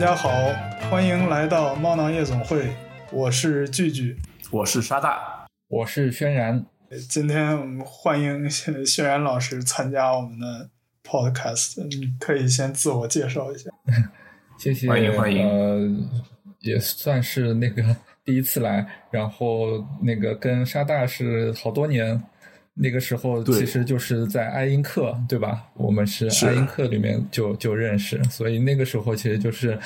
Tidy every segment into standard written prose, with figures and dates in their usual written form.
家好，欢迎来到猫囊夜总会，我是聚聚，我是沙大，我是轩然。今天我们欢迎轩然老师参加我们的 podcast， 你可以先自我介绍一下。谢谢，欢迎欢迎。也算是那个第一次来，然后那个跟沙大是好多年。那个时候其实就是在爱音课 对吧，我们是爱音课里面就认识，所以那个时候其实就是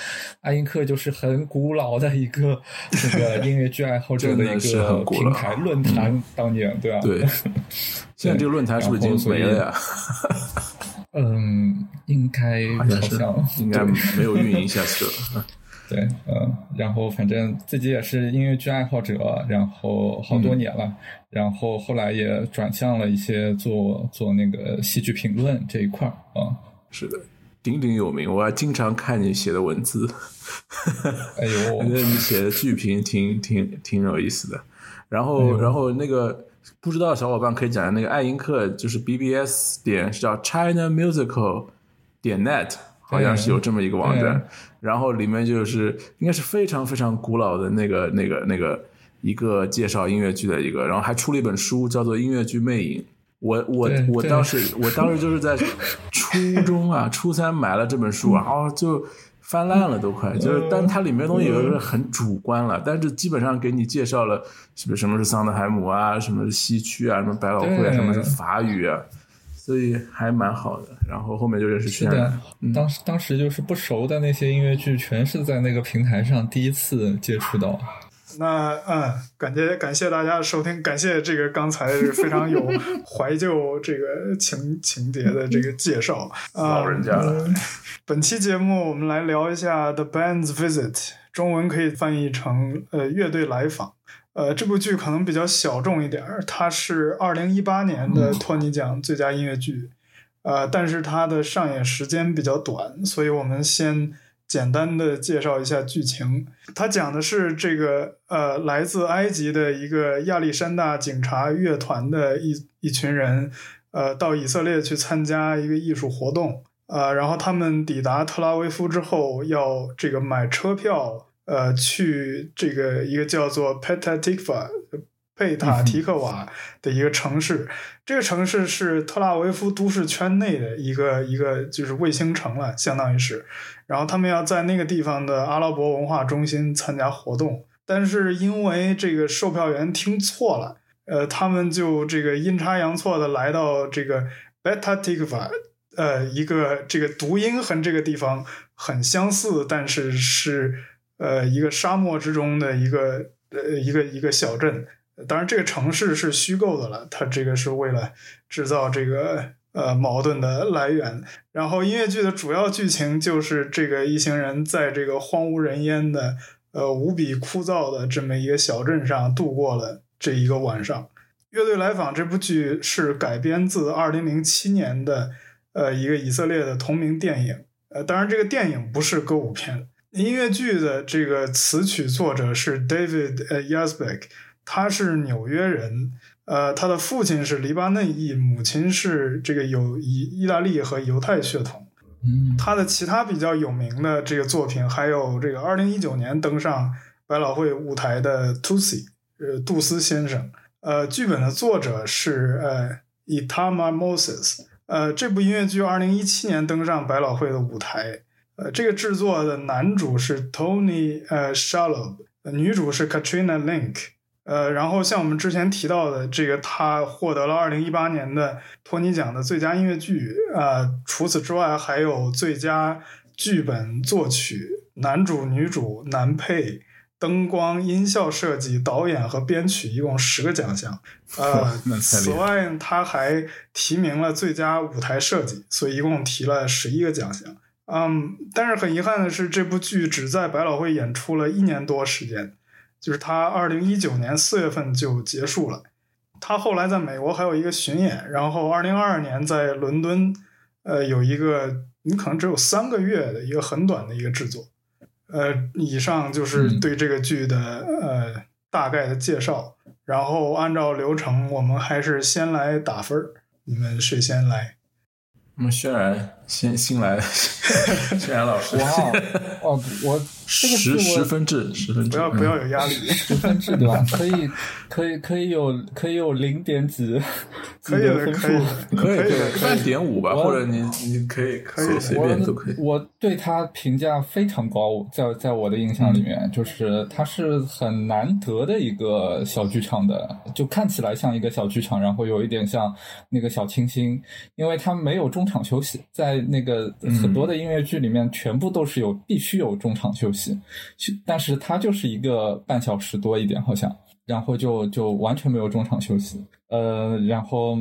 爱音课就是很古老的一个这个音乐剧爱好者的一个平台论坛，当年对吧？对，现在这个论坛是不是已经没了呀？嗯，应该好像应该没有运营下去了。对，然后反正自己也是音乐剧爱好者，然后好多年了，然后后来也转向了一些做那个戏剧评论这一块啊。是的，鼎鼎有名，我还经常看你写的文字。哎呦，你写的剧评挺有意思的。然后那个不知道小伙伴可以讲的那个爱音课，就是 BBS 点是叫 ChinaMusical.net。好像是有这么一个网站，然后里面就是应该是非常非常古老的那个一个介绍音乐剧的一个，然后还出了一本书叫做《音乐剧魅影》。我当时就是在初中啊初三买了这本书，然后就翻烂了都快，就是但它里面的东西有是很主观了，但是基本上给你介绍了什么是桑德海姆啊，什么是西区啊，什么百老汇啊，什么是法语啊。所以还蛮好的，然后后面就认识圈了。当时就是不熟的那些音乐剧，全是在那个平台上第一次接触到。那感谢大家收听，感谢这个刚才非常有怀旧这个情节的这个介绍。老人家了。本期节目我们来聊一下 The Band's Visit， 中文可以翻译成乐队来访。这部剧可能比较小众一点，它是2018年的托尼奖最佳音乐剧，但是它的上演时间比较短，所以我们先简单的介绍一下剧情。它讲的是这个来自埃及的一个亚历山大警察乐团的一群人，到以色列去参加一个艺术活动，然后他们抵达特拉维夫之后要这个买车票。去这个一个叫做 Petah Tikva 佩塔提克瓦的一个城市，这个城市是特拉维夫都市圈内的一个就是卫星城了，相当于是。然后他们要在那个地方的阿拉伯文化中心参加活动，但是因为这个售票员听错了，他们就这个阴差阳错的来到这个 Petah Tikva。一个这个读音和这个地方很相似，但是是。一个沙漠之中的一个小镇，当然这个城市是虚构的了，它这个是为了制造这个矛盾的来源。然后音乐剧的主要剧情就是这个一行人在这个荒无人烟的无比枯燥的这么一个小镇上度过了这一个晚上。乐队来访这部剧是改编自2007年的一个以色列的同名电影，当然这个电影不是歌舞片。音乐剧的这个词曲作者是 David E. Yazbek， 他是纽约人，他的父亲是黎巴嫩裔，母亲是这个有意大利和犹太血统。他的其他比较有名的这个作品还有这个2019年登上百老汇舞台的 Tussi， 杜斯先生。剧本的作者是Itamar Moses。这部音乐剧2017年登上百老汇的舞台。这个制作的男主是 Tony Shallow， 女主是 Katrina Link。然后像我们之前提到的，这个他获得了2018年的托尼奖的最佳音乐剧。除此之外还有最佳剧本作曲、男主、女主、男配、灯光、音效设计、导演和编曲，一共10个奖项。此外他还提名了最佳舞台设计，所以一共提了11个奖项。但是很遗憾的是，这部剧只在百老汇演出了1年多时间，就是它2019年4月份就结束了。它后来在美国还有一个巡演，然后2022年在伦敦有一个你可能只有3个月的一个很短的一个制作。以上就是对这个剧的大概的介绍，然后按照流程我们还是先来打分，你们谁先来？我们轩然新来的轩然老师，哇，哦，我这个是十分制，不要有压力，十分制对吧？可以有0.几，可以3.5吧，或者你可以随便都可以。我对他评价非常高，在我的印象里面，就是他是很难得的一个小剧场的，就看起来像一个小剧场，然后有一点像那个小清新，因为他没有中场休息，在那个很多的音乐剧里面，全部都是必须有中场休息，但是它就是一个半小时多一点好像，然后就完全没有中场休息。然后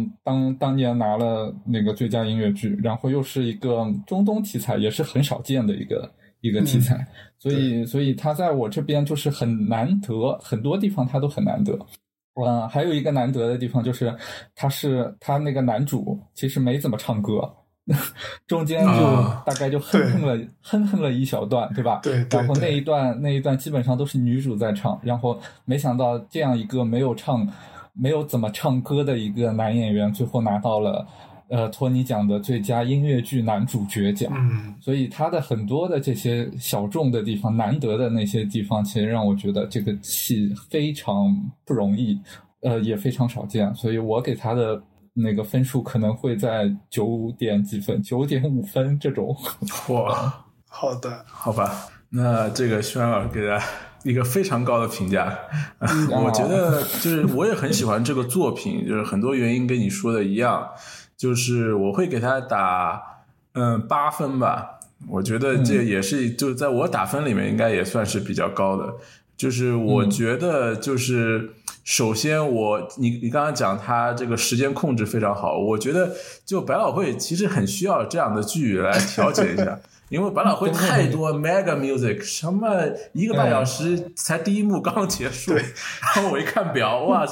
当年拿了那个最佳音乐剧，然后又是一个中东题材，也是很少见的一个题材，所以它在我这边就是很难得，很多地方它都很难得。还有一个难得的地方就是他那个男主其实没怎么唱歌。中间就大概就哼哼了一小段，对吧？对。然后那一段基本上都是女主在唱，然后没想到这样一个没有怎么唱歌的一个男演员，最后拿到了托尼奖的最佳音乐剧男主角奖。嗯。所以他的很多的这些小众的地方，难得的那些地方，其实让我觉得这个戏非常不容易，也非常少见。所以我给他的那个分数可能会在9点几分，9.5分这种。哇，好的，好吧，那这个轩儿给大家一个非常高的评价。我觉得就是我也很喜欢这个作品，就是很多原因跟你说的一样，就是我会给他打8分吧。我觉得这也是就在我打分里面应该也算是比较高的。就是我觉得就是首先你刚刚讲他这个时间控制非常好，我觉得就百老汇其实很需要这样的剧来调节一下。因为百老汇太多 mega music， 什么一个半小时才第一幕刚结束，然后我一看表，哇，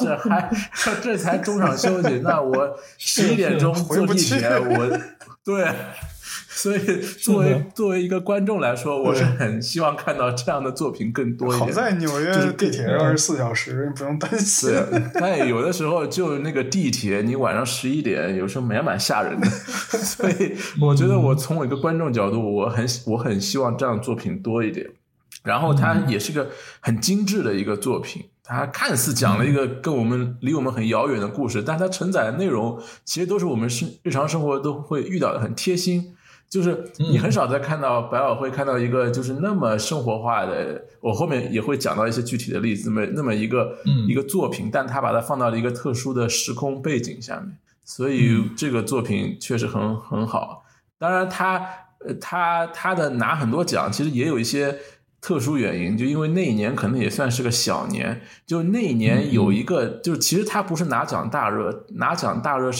这才中场休息，那我11点钟坐地铁，我对。所以作为一个观众来说，我是很希望看到这样的作品更多一点。好在纽约地铁24小时，你不用担心。但有的时候就那个地铁，你晚上11点，有时候蛮吓人的。所以我觉得我从一个观众角度，我很希望这样的作品多一点。然后它也是个很精致的一个作品。它看似讲了一个跟我们离我们很遥远的故事，但它承载的内容其实都是我们日常生活都会遇到的，很贴心。就是你很少在看到百老汇看到一个就是那么生活化的，我后面也会讲到一些具体的例子，那么一个作品，但他把它放到了一个特殊的时空背景下面，所以这个作品确实很好。当然他的拿很多奖其实也有一些特殊原因，就因为那一年可能也算是个小年，就那一年有一个就是其实他不是拿奖大热是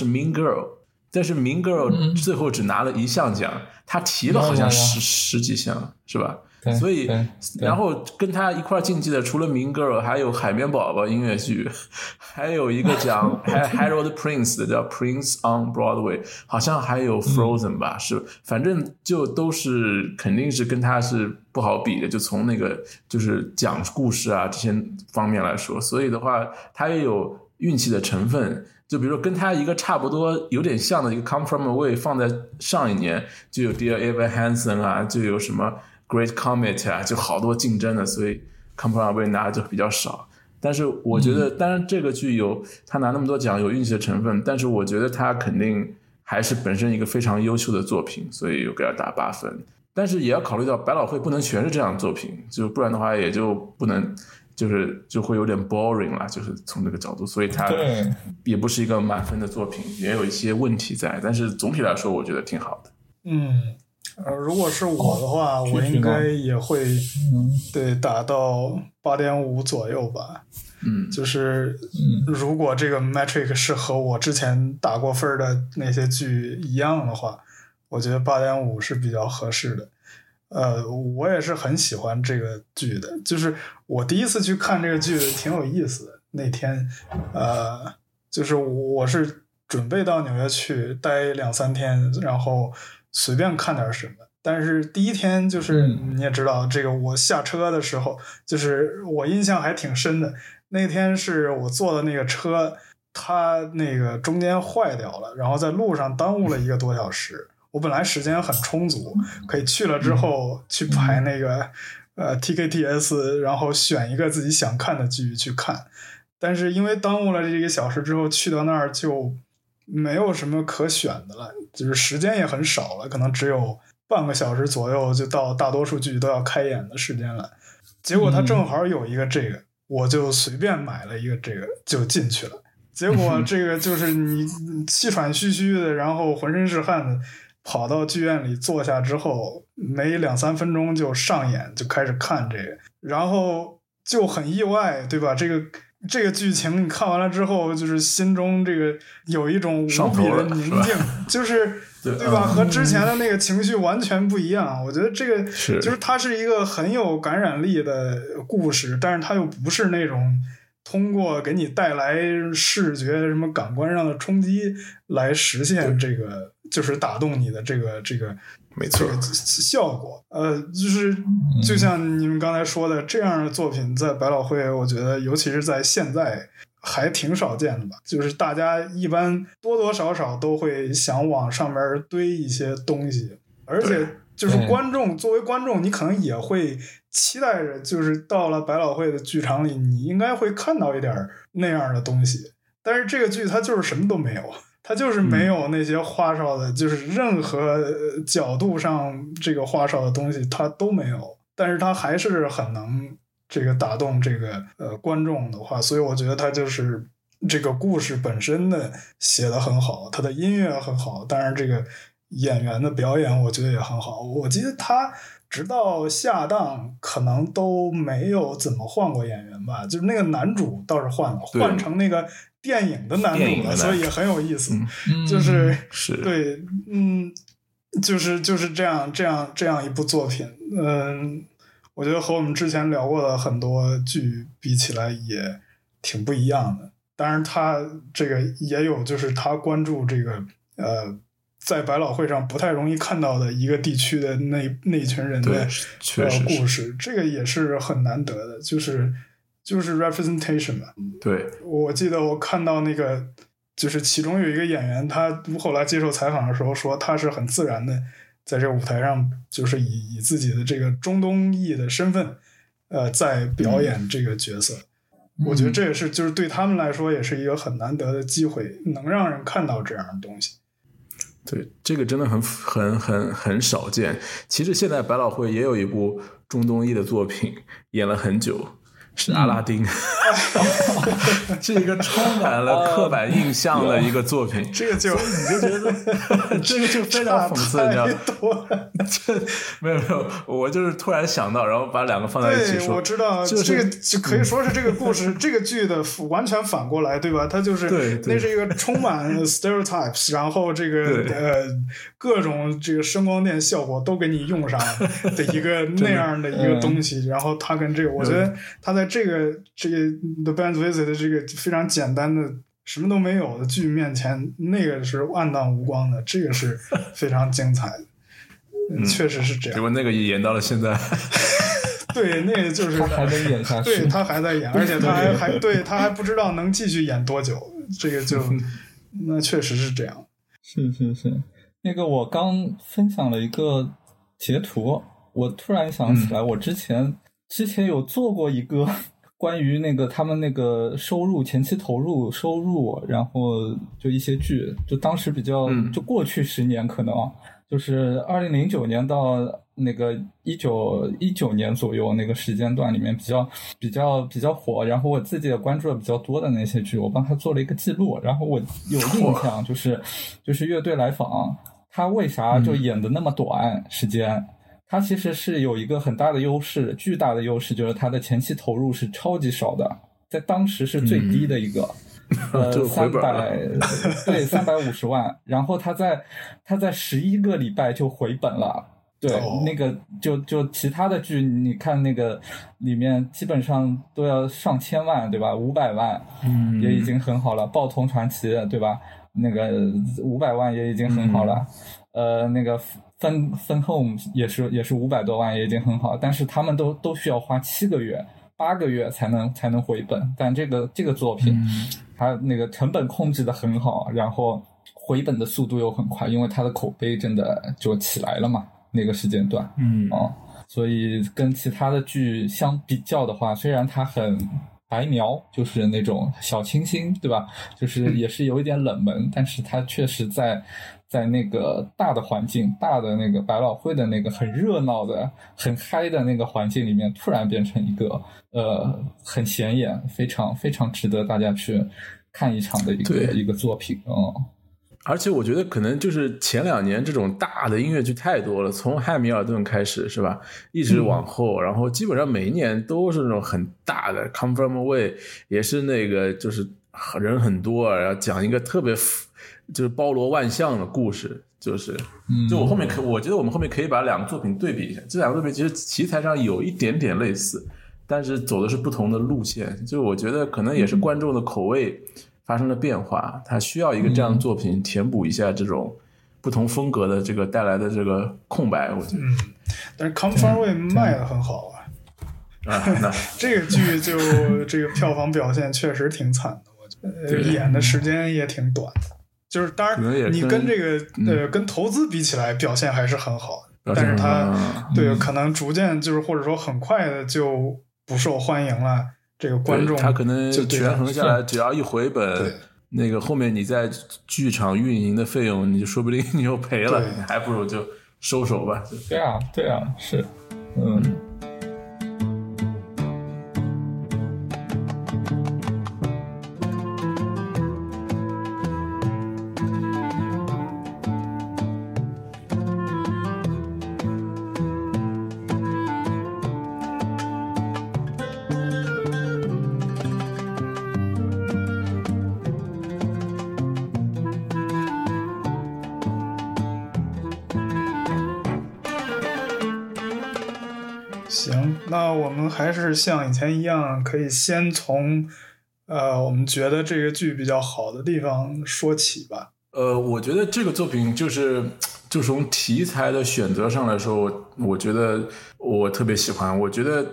Mean Girl，但是Mean Girl 最后只拿了一项奖，他提了好像十几项是吧？所以然后跟他一块竞技的除了Mean Girl，还有海绵宝宝音乐剧，还有一个奖Harold Prince 的叫 Prince on Broadway， 好像还有 Frozen 吧，是反正就都是肯定是跟他是不好比的，就从那个就是讲故事啊这些方面来说，所以的话他也有运气的成分。就比如说跟他一个差不多有点像的一个 Come From Away 放在上一年，就有 Dear Evan Hansen 啊，就有什么 Great Comet 啊，就好多竞争的，所以 Come From Away 拿的就比较少。但是我觉得当然这个剧有他拿那么多奖有运气的成分，但是我觉得他肯定还是本身一个非常优秀的作品，所以我给他打8分。但是也要考虑到百老汇不能全是这样的作品，就不然的话也就不能就是就会有点 boring 啦，就是从这个角度，所以它也不是一个满分的作品，也有一些问题在，但是总体来说我觉得挺好的。如果是我的话，我应该也会对打到 8.5 左右吧。就是如果这个 metric 是和我之前打过分的那些剧一样的话，我觉得 8.5 是比较合适的。我也是很喜欢这个剧的，就是我第一次去看这个剧挺有意思的。那天就是我是准备到纽约去待2-3天，然后随便看点什么，但是第一天就是你也知道这个，我下车的时候就是我印象还挺深的，那天是我坐的那个车它那个中间坏掉了，然后在路上耽误了1个多小时，我本来时间很充足，可以去了之后去排那个TKTS， 然后选一个自己想看的剧去看。但是因为耽误了这一个小时之后，去到那儿就没有什么可选的了，就是时间也很少了，可能只有半个小时左右就到大多数剧都要开演的时间了。结果他正好有一个这个，我就随便买了一个这个就进去了。结果这个就是你气喘吁吁的，然后浑身是汗的跑到剧院里坐下之后，没两三分钟就上演，就开始看这个，然后就很意外，对吧？这个剧情你看完了之后，就是心中这个有一种无比的宁静，就是对吧？和之前的那个情绪完全不一样。我觉得这个就是它是一个很有感染力的故事，但是它又不是那种通过给你带来视觉什么感官上的冲击来实现这个就是打动你的这个没错、这个、效果。就是就像你们刚才说的，这样的作品在百老汇我觉得尤其是在现在还挺少见的吧，就是大家一般多多少少都会想往上面堆一些东西，而且就是观众作为观众你可能也会期待着，就是到了百老汇的剧场里你应该会看到一点那样的东西，但是这个剧它就是什么都没有，它就是没有那些花哨的，就是任何角度上这个花哨的东西它都没有，但是它还是很能这个打动这个观众的话，所以我觉得它就是这个故事本身的写得很好，它的音乐很好，当然这个演员的表演我觉得也很好。我记得他直到下档可能都没有怎么换过演员吧，就是那个男主倒是换了，换成那个电影的男主了，所以也很有意思。就是对，就是这样一部作品，我觉得和我们之前聊过的很多剧比起来也挺不一样的。当然，他这个也有就是他关注这个在百老汇上不太容易看到的一个地区的那群人的故事，这个也是很难得的，就是 representation 嘛。对，我记得我看到那个，就是其中有一个演员，他后来接受采访的时候说，他是很自然的在这个舞台上，就是以自己的这个中东裔的身份，在表演这个角色。我觉得这也是就是对他们来说也是一个很难得的机会，能让人看到这样的东西。对，这个真的很少见。其实现在百老汇也有一部中东裔的作品，演了很久，是阿拉丁。这一个充满了刻板印象的一个作品，这个就你就觉得这个就非常讽刺，你知道吗？没有，我就是突然想到，然后把两个放在一起说。对，我知道、这个就可以说是这个故事、这个剧的完全反过来，对吧？它就是那是一个充满 stereotypes， 然后这个各种这个声光电效果都给你用上的一个那样的一个东西。然后它跟这个，我觉得它在这个 The Band's Visit 的这个非常简单的什么都没有的剧面前，那个是暗淡无光的，这个是非常精彩的。确实是这样。结果那个也演到了现在。对，那个就是他还在演下去。对，他还在演，而且他还对他还不知道能继续演多久。这个就那确实是这样。是。那个我刚分享了一个截图，我突然想起来，我之前有做过一个关于那个他们那个收入前期投入收入，然后就一些剧，就当时比较就过去10年可能。就是2009年到那个19年左右那个时间段里面比较火，然后我自己也关注了比较多的那些剧，我帮他做了一个记录，然后我有印象就是乐队来访，他为啥就演的那么短时间？他其实是有一个很大的优势，巨大的优势就是他的前期投入是超级少的，在当时是最低的一个。350万，然后他在11个礼拜就回本了。对，那个就其他的剧，你看那个里面基本上都要上千万，对吧？500万，也已经很好了。报童传奇，对吧？那个500万也已经很好了。那个分 home 也是500多万，也已经很好，但是他们都需要花7个月、8个月才能回本，但这个作品，它那个成本控制的很好，然后回本的速度又很快，因为它的口碑真的就起来了嘛，那个时间段。嗯啊，所以跟其他的剧相比较的话，虽然它很白描，就是那种小清新，对吧？就是也是有一点冷门，但是它确实在那个大的环境，大的那个百老汇的那个很热闹的很嗨的那个环境里面，突然变成一个很显眼，非常非常值得大家去看一场的一个作品。嗯，而且我觉得可能就是前两年这种大的音乐剧太多了，从汉密尔顿开始是吧，一直往后，然后基本上每一年都是那种很大的。 Come From Away 也是那个就是人很多，然后讲一个特别就是包罗万象的故事，就是就我后面我觉得我们后面可以把两个作品对比一下，这两个作品其实题材上有一点点类似，但是走的是不同的路线，就我觉得可能也是观众的口味发生了变化，他需要一个这样的作品填补一下这种不同风格的这个带来的这个空白，我觉得。但是 Come From Away 卖的很好啊，这个剧就这个票房表现确实挺惨的，我觉得演的时间也挺短的。就是当然你跟这个跟投资比起来表现还是很好，但是它对可能逐渐就是或者说很快的就不受欢迎了，这个观众他可能就权衡下来，只要一回本，那个后面你在剧场运营的费用，你就说不定你又赔了，你还不如就收手吧。对啊，对啊，是，嗯。还是像以前一样，可以先从我们觉得这个剧比较好的地方说起吧。我觉得这个作品就从题材的选择上来说，我觉得我特别喜欢。我觉得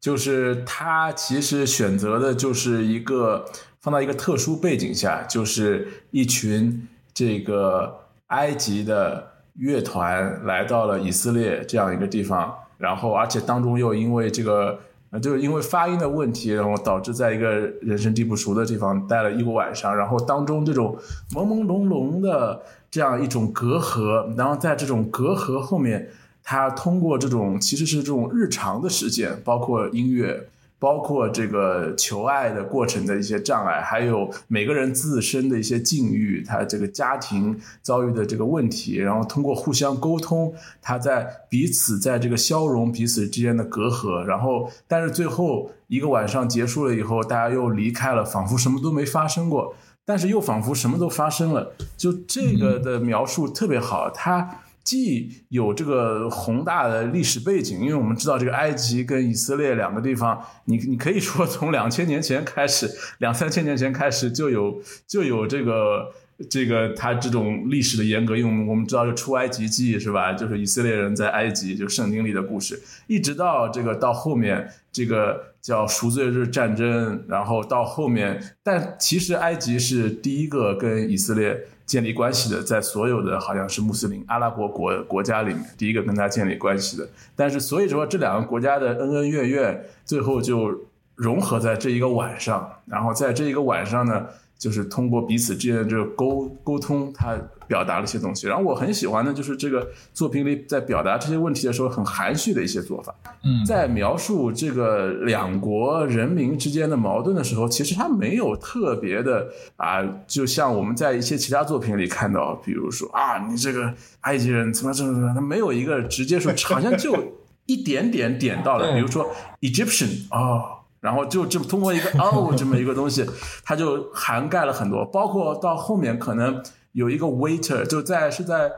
就是它其实选择的就是一个放到一个特殊背景下，就是一群这个埃及的乐团来到了以色列这样一个地方，然后而且当中又因为这个就是因为发音的问题，然后导致在一个人生地不熟的地方待了一个晚上，然后当中这种朦朦胧胧的这样一种隔阂，然后在这种隔阂后面，他通过这种其实是这种日常的事件，包括音乐，包括这个求爱的过程的一些障碍，还有每个人自身的一些境遇，他这个家庭遭遇的这个问题，然后通过互相沟通，他在彼此在这个消融彼此之间的隔阂，然后但是最后一个晚上结束了以后，大家又离开了，仿佛什么都没发生过，但是又仿佛什么都发生了，就这个的描述特别好。他既有这个宏大的历史背景，因为我们知道这个埃及跟以色列两个地方，你可以说从2000年前开始，2、3000年前开始就有这个它这种历史的严格，因为我们知道这出埃及记是吧，就是以色列人在埃及，就圣经里的故事，一直到这个到后面这个叫赎罪日战争，然后到后面，但其实埃及是第一个跟以色列建立关系的，在所有的好像是穆斯林阿拉伯国家里面第一个跟他建立关系的，但是所以说这两个国家的恩恩怨怨最后就融合在这一个晚上，然后在这一个晚上呢，就是通过彼此之间的这个沟通他表达了一些东西。然后我很喜欢的就是这个作品里在表达这些问题的时候很含蓄的一些做法，在描述这个两国人民之间的矛盾的时候，其实他没有特别的啊，就像我们在一些其他作品里看到，比如说啊，你这个埃及人怎么怎么，他没有一个直接说，好像就一点点点到了，比如说 Egyptian 哦，然后就这么通过一个哦这么一个东西，它就涵盖了很多，包括到后面可能有一个 waiter 是在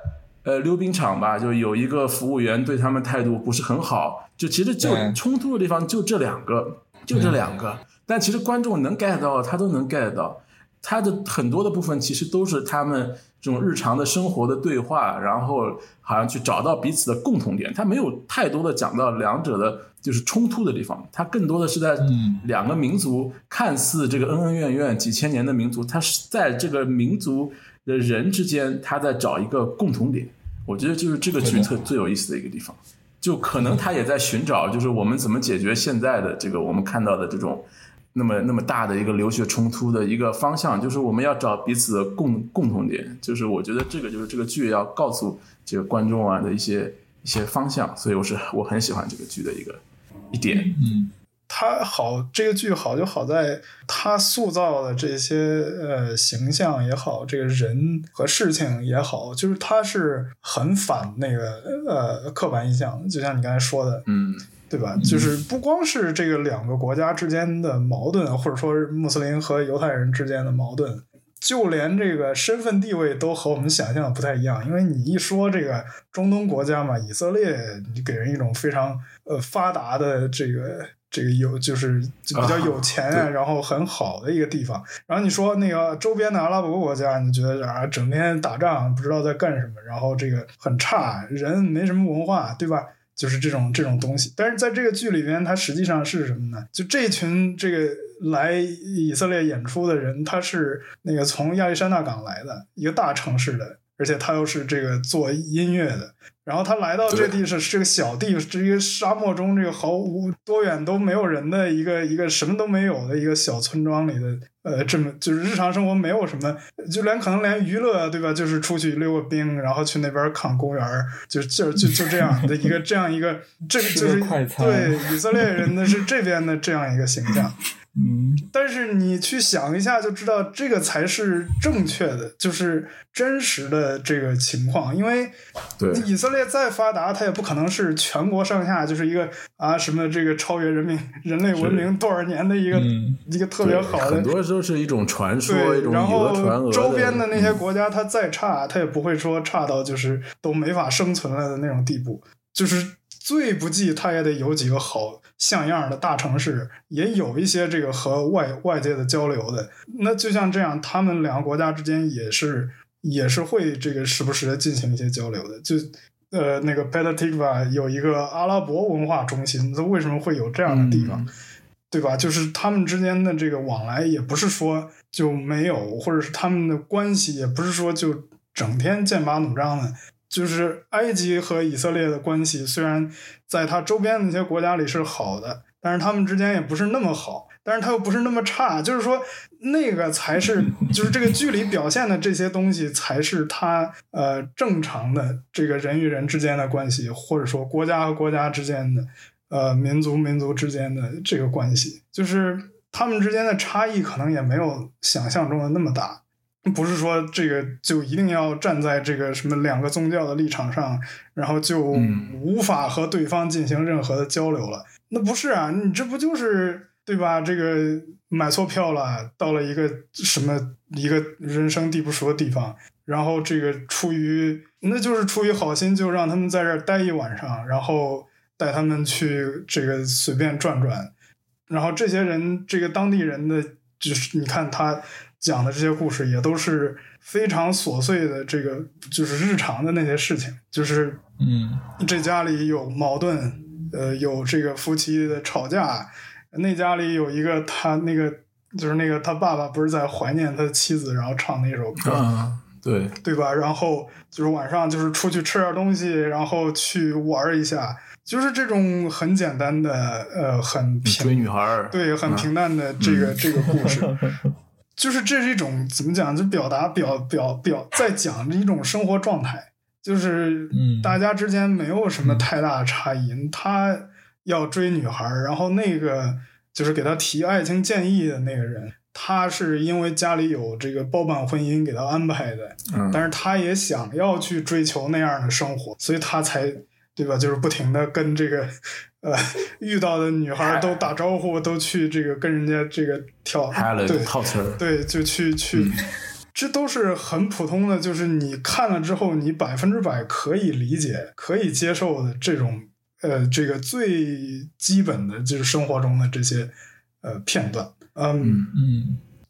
溜冰场吧，就有一个服务员对他们态度不是很好，就其实就冲突的地方就这两个，但其实观众能 get 到，他都能 get 到，他的很多的部分其实都是他们这种日常的生活的对话，然后好像去找到彼此的共同点，他没有太多的讲到两者的就是冲突的地方，他更多的是在两个民族看似这个恩恩怨怨几千年的民族，他是在这个民族的人之间他在找一个共同点，我觉得就是这个剧特最有意思的一个地方，就可能他也在寻找就是我们怎么解决现在的这个我们看到的这种那么大的一个流血冲突的一个方向，就是我们要找彼此的共同点，就是我觉得这个就是这个剧要告诉这个观众啊的一些方向，所以我很喜欢这个剧的一点。嗯，它好，这个剧好就好在它塑造的这些形象也好，这个人和事情也好，就是它是很反那个刻板印象，就像你刚才说的，嗯。对吧，就是不光是这个两个国家之间的矛盾，或者说穆斯林和犹太人之间的矛盾，就连这个身份地位都和我们想象的不太一样，因为你一说这个中东国家嘛，以色列你给人一种非常发达的这个有就是比较有钱啊，然后很好的一个地方，然后你说那个周边的阿拉伯国家，你觉得啊整天打仗不知道在干什么，然后这个很差，人没什么文化，对吧，就是这种东西。但是在这个剧里边它实际上是什么呢，就这群这个来以色列演出的人，他是那个从亚历山大港来的一个大城市的，而且他又是这个做音乐的，然后他来到这地是这个小地，这个沙漠中这个毫无多远都没有人的一个什么都没有的一个小村庄里的这么就是日常生活没有什么，就连可能连娱乐，对吧，就是出去溜个冰，然后去那边看公园，就这样的一个这样一个这个就是对以色列人的是这边的这样一个形象。嗯，但是你去想一下就知道，这个才是正确的，就是真实的这个情况。因为以色列再发达，它也不可能是全国上下就是一个啊什么这个超越人类文明多少年的一个特别好的。很多时候是一种传说，一种以讹传讹。然后周边的那些国家，它再差，它也不会说差到就是都没法生存了的那种地步。就是最不济，它也得有几个好像样的大城市，也有一些这个和外界的交流的。那就像这样，他们两个国家之间也是会这个时不时的进行一些交流的。就那个 Petah Tikva 有一个阿拉伯文化中心，那为什么会有这样的地方，对吧？就是他们之间的这个往来也不是说就没有，或者是他们的关系也不是说就整天剑拔弩张的。就是埃及和以色列的关系虽然在它周边的那些国家里是好的，但是他们之间也不是那么好，但是它又不是那么差，就是说那个才是就是这个剧里表现的这些东西才是它正常的这个人与人之间的关系，或者说国家和国家之间的民族之间的这个关系，就是他们之间的差异可能也没有想象中的那么大。不是说这个就一定要站在这个什么两个宗教的立场上，然后就无法和对方进行任何的交流了。那不是啊，你这不就是对吧？这个买错票了，到了一个什么一个人生地不熟的地方，然后这个出于好心，就让他们在这儿待一晚上，然后带他们去这个随便转转，然后这些人这个当地人的就是你看他。讲的这些故事也都是非常琐碎的，这个就是日常的那些事情，就是这家里有矛盾，有这个夫妻的吵架，那家里有一个他那个就是那个他爸爸不是在怀念他的妻子，然后唱那首歌，对吧？然后就是晚上就是出去吃点东西，然后去玩一下。就是这种很简单的很平追女孩，对，很平淡的这个故事。就是这是一种怎么讲，就表达在讲一种生活状态，就是大家之间没有什么太大的差异。他要追女孩，然后那个就是给他提爱情建议的那个人，他是因为家里有这个包办婚姻给他安排的，但是他也想要去追求那样的生活，所以他才对吧，就是不停的跟这个遇到的女孩都打招呼，都去这个跟人家这个跳，对，套词，对，就去，这都是很普通的，就是你看了之后，你100%可以理解、可以接受的这种这个最基本的就是生活中的这些片段。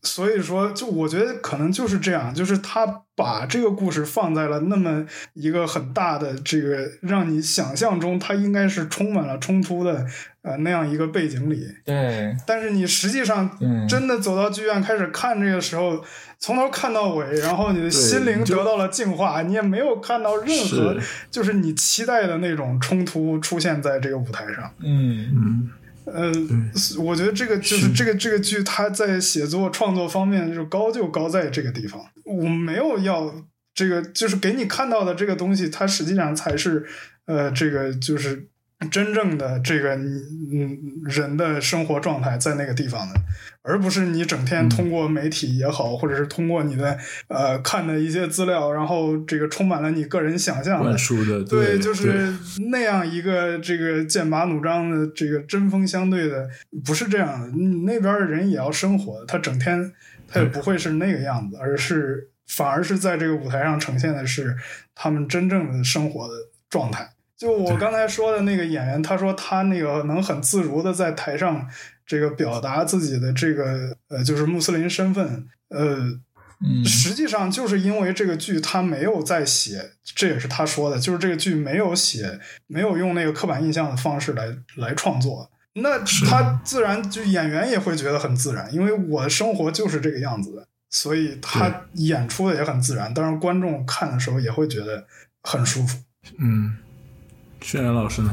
所以说就我觉得可能就是这样，就是他把这个故事放在了那么一个很大的这个让你想象中它应该是充满了冲突的那样一个背景里。对，但是你实际上真的走到剧院开始看这个时候，从头看到尾，然后你的心灵得到了净化，你也没有看到任何就是你期待的那种冲突出现在这个舞台上。嗯，我觉得这个就是这个剧它在写作创作方面就高在这个地方。我没有要这个，就是给你看到的这个东西它实际上才是这个就是真正的这个人的生活状态在那个地方的，而不是你整天通过媒体也好，或者是通过你的看的一些资料，然后这个充满了你个人想象灌输的。 对，就是那样一个这个剑拔弩张的这个针锋相对的，不是这样的。那边的人也要生活，他整天他也不会是那个样子，而是反而是在这个舞台上呈现的是他们真正的生活的状态。就我刚才说的那个演员，他说他那个能很自如的在台上这个表达自己的这个就是穆斯林身份，实际上就是因为这个剧他没有在写，这也是他说的，就是这个剧没有用那个刻板印象的方式来创作，那他自然就演员也会觉得很自然，因为我的生活就是这个样子的，所以他演出的也很自然，当然观众看的时候也会觉得很舒服。嗯。轩然老师呢？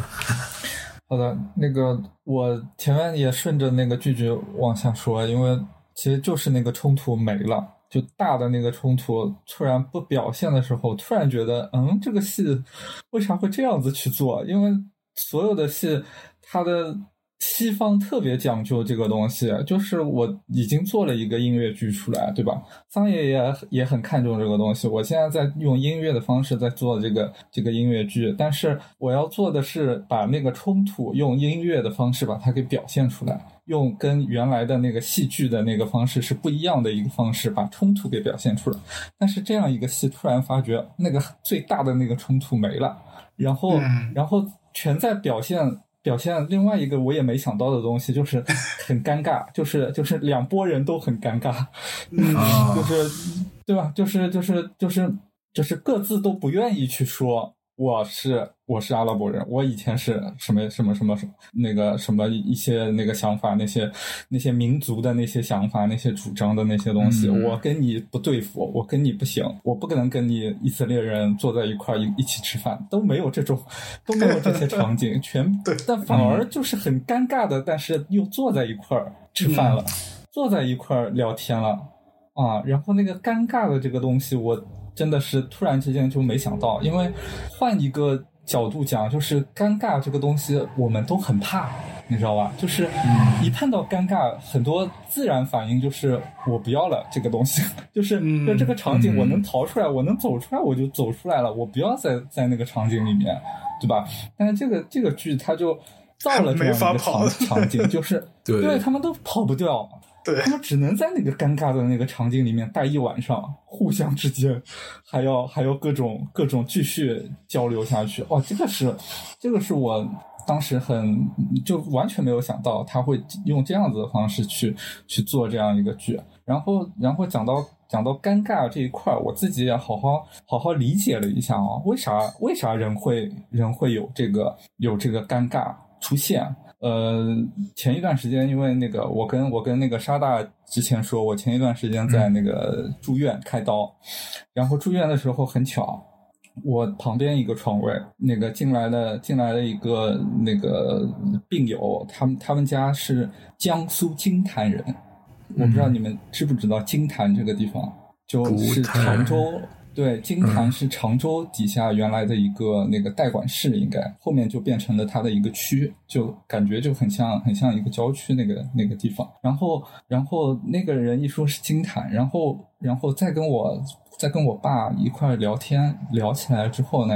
好的，那个我前面也顺着那个句句往下说，因为其实就是那个冲突没了，就大的那个冲突突然不表现的时候，突然觉得这个戏为啥会这样子去做？因为所有的戏它的西方特别讲究这个东西，就是我已经做了一个音乐剧出来，对吧？桑野也很看重这个东西，我现在在用音乐的方式在做这个音乐剧，但是我要做的是把那个冲突用音乐的方式把它给表现出来，用跟原来的那个戏剧的那个方式是不一样的一个方式把冲突给表现出来。但是这样一个戏突然发觉那个最大的那个冲突没了，然后全在表现另外一个我也没想到的东西，就是很尴尬，就是两拨人都很尴尬，就是对吧？就是各自都不愿意去说我是阿拉伯人，我以前是什么那个什么一些那个想法，那些民族的那些想法，那些主张的那些东西，我跟你不对付，我跟你不行，我不可能跟你以色列人坐在一块一起吃饭，都没有这些场景，但反而就是很尴尬的，但是又坐在一块吃饭了，坐在一块聊天了啊，然后那个尴尬的这个东西我真的是突然之间就没想到，因为换一个角度讲，就是尴尬这个东西我们都很怕，你知道吧？就是一碰到尴尬，很多自然反应就是我不要了这个东西，就是这个场景我能逃出来，我能走出来，我就走出来了，我不要在那个场景里面，对吧？但是这个剧它就造了这样一个场景，就是对他们都跑不掉。对，他们只能在那个尴尬的那个场景里面待一晚上，互相之间还要各种继续交流下去。哦，这个是我当时就完全没有想到他会用这样子的方式去做这样一个剧。然后讲到尴尬这一块，我自己也好好理解了一下啊，为啥人会有这个尴尬出现？前一段时间，因为那个我跟那个沙大之前说，我前一段时间在那个住院开刀，然后住院的时候很巧，我旁边一个床位那个进来了一个那个病友，他们家是江苏金坛人，我不知道你们知不知道金坛这个地方，就是常州。对，金坛是常州底下原来的一个那个代管市，应该后面就变成了它的一个区，就感觉就很像一个郊区那个地方。然后那个人一说是金坛，然后再跟我爸一块聊天，聊起来之后呢，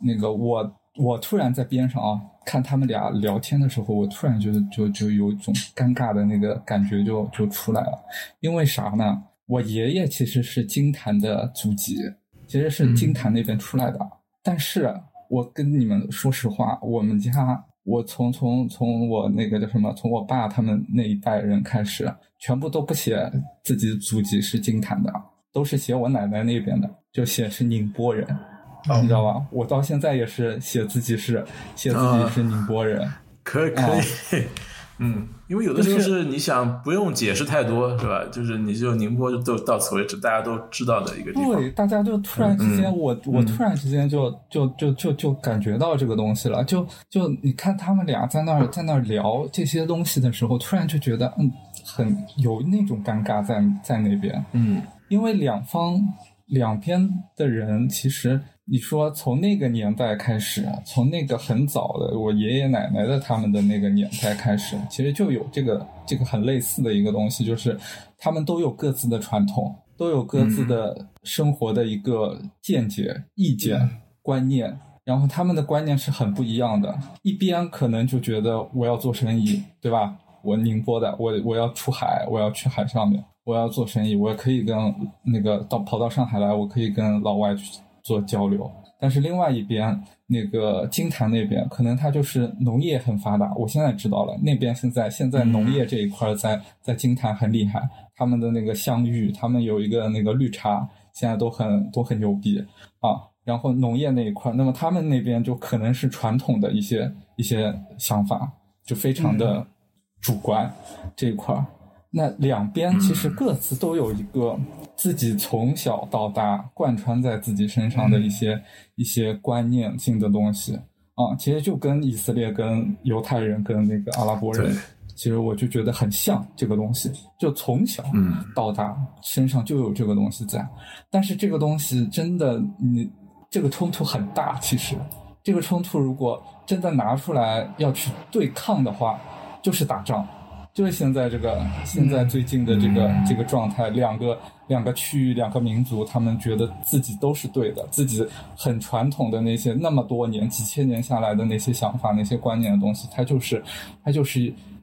那个我突然在边上啊看他们俩聊天的时候，我突然觉得就有一种尴尬的那个感觉就出来了。因为啥呢？我爷爷其实是金坛的祖籍，其实是金坛那边出来的，但是我跟你们说实话，我们家我从我那个叫什么，从我爸他们那一代人开始，全部都不写自己祖籍是金坛的，都是写我奶奶那边的，就写是宁波人，你知道吧？我到现在也是写自己是宁波人，可以，嗯，因为有的时候是你想不用解释太多，是吧？就是你就宁波就都到此为止，大家都知道的一个地方。对，大家就突然之间，我突然之间就感觉到这个东西了。就你看他们俩在那儿聊这些东西的时候，突然就觉得很有那种尴尬在那边，因为两边的人其实。你说从那个年代开始，从那个很早的我爷爷奶奶的他们的那个年代开始，其实就有这个很类似的一个东西，就是他们都有各自的传统，都有各自的生活的一个见解、意见、观念，然后他们的观念是很不一样的。一边可能就觉得我要做生意，对吧？我宁波的，我要出海，我要去海上面，我要做生意，我可以跟那个跑到上海来，我可以跟老外去做交流。但是另外一边那个金坛那边可能它就是农业很发达，我现在知道了，那边现在农业这一块在金坛很厉害，他们的那个香芋，他们有一个那个绿茶，现在都很牛逼啊。然后农业那一块，那么他们那边就可能是传统的一些想法，就非常的主观这一块。那两边其实各自都有一个自己从小到大贯穿在自己身上的一些观念性的东西啊，其实就跟以色列、跟犹太人、跟那个阿拉伯人，其实我就觉得很像这个东西，就从小到大身上就有这个东西在。但是这个东西真的，你这个冲突很大，其实这个冲突如果真的拿出来要去对抗的话，就是打仗。就是现在最近的这个状态，两个区域、两个民族，他们觉得自己都是对的，自己很传统的那些那么多年、几千年下来的那些想法、那些观念的东西，它就是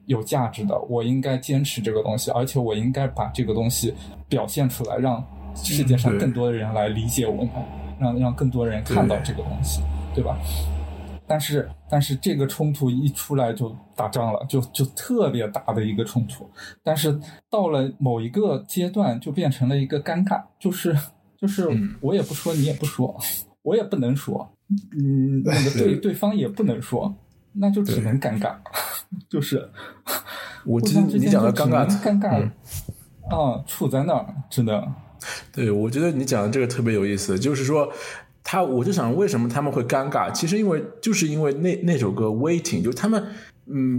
有价值的。我应该坚持这个东西，而且我应该把这个东西表现出来，让世界上更多的人来理解我们，让更多人看到这个东西，对吧？但是这个冲突一出来就打仗了，就特别大的一个冲突。但是到了某一个阶段，就变成了一个尴尬，就是我也不说，你也不说，我也不能说，那个对方也不能说，那就只能尴尬。就是我记得你讲的尴尬啊，处在那儿，真的。对，我觉得你讲的这个特别有意思，就是说。我就想为什么他们会尴尬，其实因为那首歌 Waiting， 就他们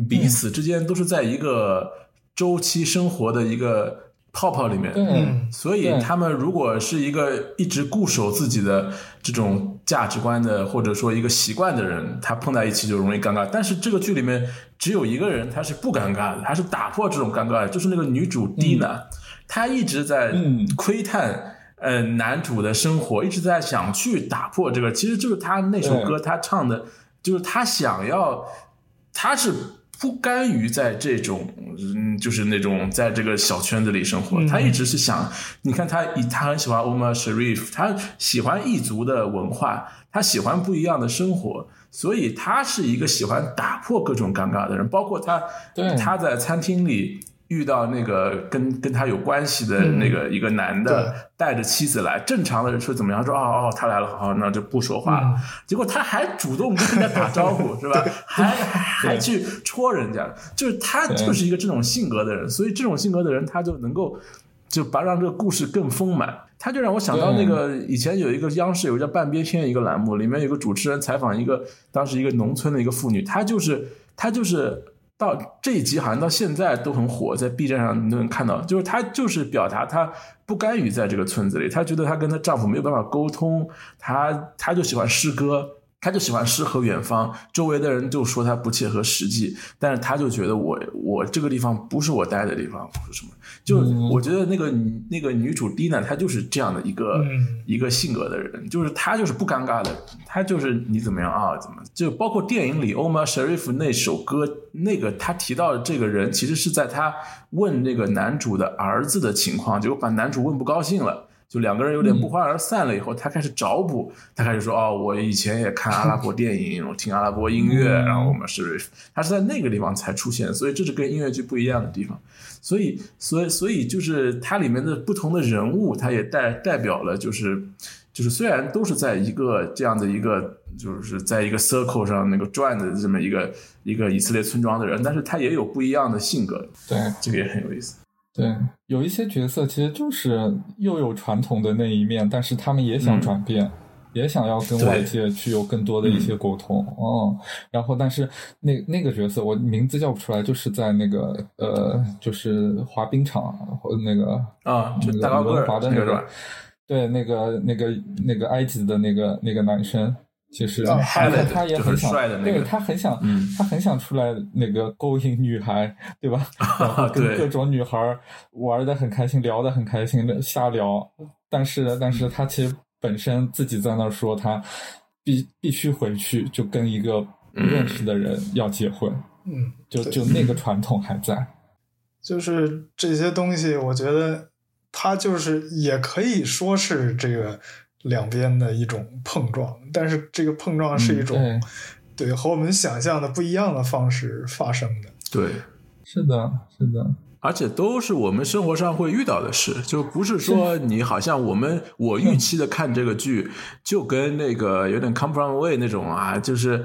彼此之间都是在一个周期生活的一个泡泡里面，所以他们如果是一个一直固守自己的这种价值观的或者说一个习惯的人，他碰在一起就容易尴尬。但是这个剧里面只有一个人他是不尴尬的，他是打破这种尴尬的，就是那个女主 Dina，她一直在窥探男主的生活，一直在想去打破这个，其实就是他那首歌他唱的，就是他想要，他是不甘于在这种就是那种在这个小圈子里生活，他一直是想，你看他很喜欢 Omar Sharif， 他喜欢异族的文化，他喜欢不一样的生活，所以他是一个喜欢打破各种尴尬的人，包括他在餐厅里遇到那个跟他有关系的那个一个男的带着妻子来，正常的人说怎么样，说哦他来了，好那就不说话了，结果他还主动跟人家打招呼是吧，还去戳人家，就是他就是一个这种性格的人，所以这种性格的人他就能够就把让这个故事更丰满。他就让我想到那个以前有一个央视有一个叫半边天一个栏目，里面有个主持人采访一个当时一个农村的一个妇女，她就是到这一集好像到现在都很火，在 B 站上你都能看到，就是她就是表达她不甘于在这个村子里，她觉得她跟她丈夫没有办法沟通，她就喜欢诗歌，她就喜欢诗和远方，周围的人就说她不切合实际，但是她就觉得我这个地方不是我待的地方，不是什么，就我觉得那个女主 Dina 她就是这样的一个性格的人，就是她就是不尴尬的，她就是你怎么样啊怎么，就包括电影里 Omar Sharif 那首歌，那个他提到的这个人其实是在他问那个男主的儿子的情况，结果把男主问不高兴了，就两个人有点不欢而散了以后，他开始找补，他开始说哦，我以前也看阿拉伯电影，我听阿拉伯音乐，然后我们是，他是在那个地方才出现，所以这是跟音乐剧不一样的地方。所以就是它里面的不同的人物，它也代表了就是虽然都是在一个这样的一个就是在一个 circle 上那个转的这么一个以色列村庄的人，但是他也有不一样的性格。对，这个也很有意思。对，有一些角色其实就是又有传统的那一面，但是他们也想转变。也想要跟外界去有更多的一些沟通，然后但是那个角色我名字叫不出来，就是在那个就是滑冰场那个就大高个滑的那个，对，那个埃及的那个男生，其实他也很想，对，他很想出来那个勾引女孩，对吧？然后跟各种女孩玩得很开心，聊得很开心，瞎聊，但是他其实。本身自己在那说他必须回去就跟一个不认识的人要结婚，就那个传统还在。就是这些东西我觉得它就是也可以说是这个两边的一种碰撞，但是这个碰撞是一种对和我们想象的不一样的方式发生的。对，是的，是的。而且都是我们生活上会遇到的事，就不是说你好像我预期的看这个剧，就跟那个有点 Come From Away 那种啊，就是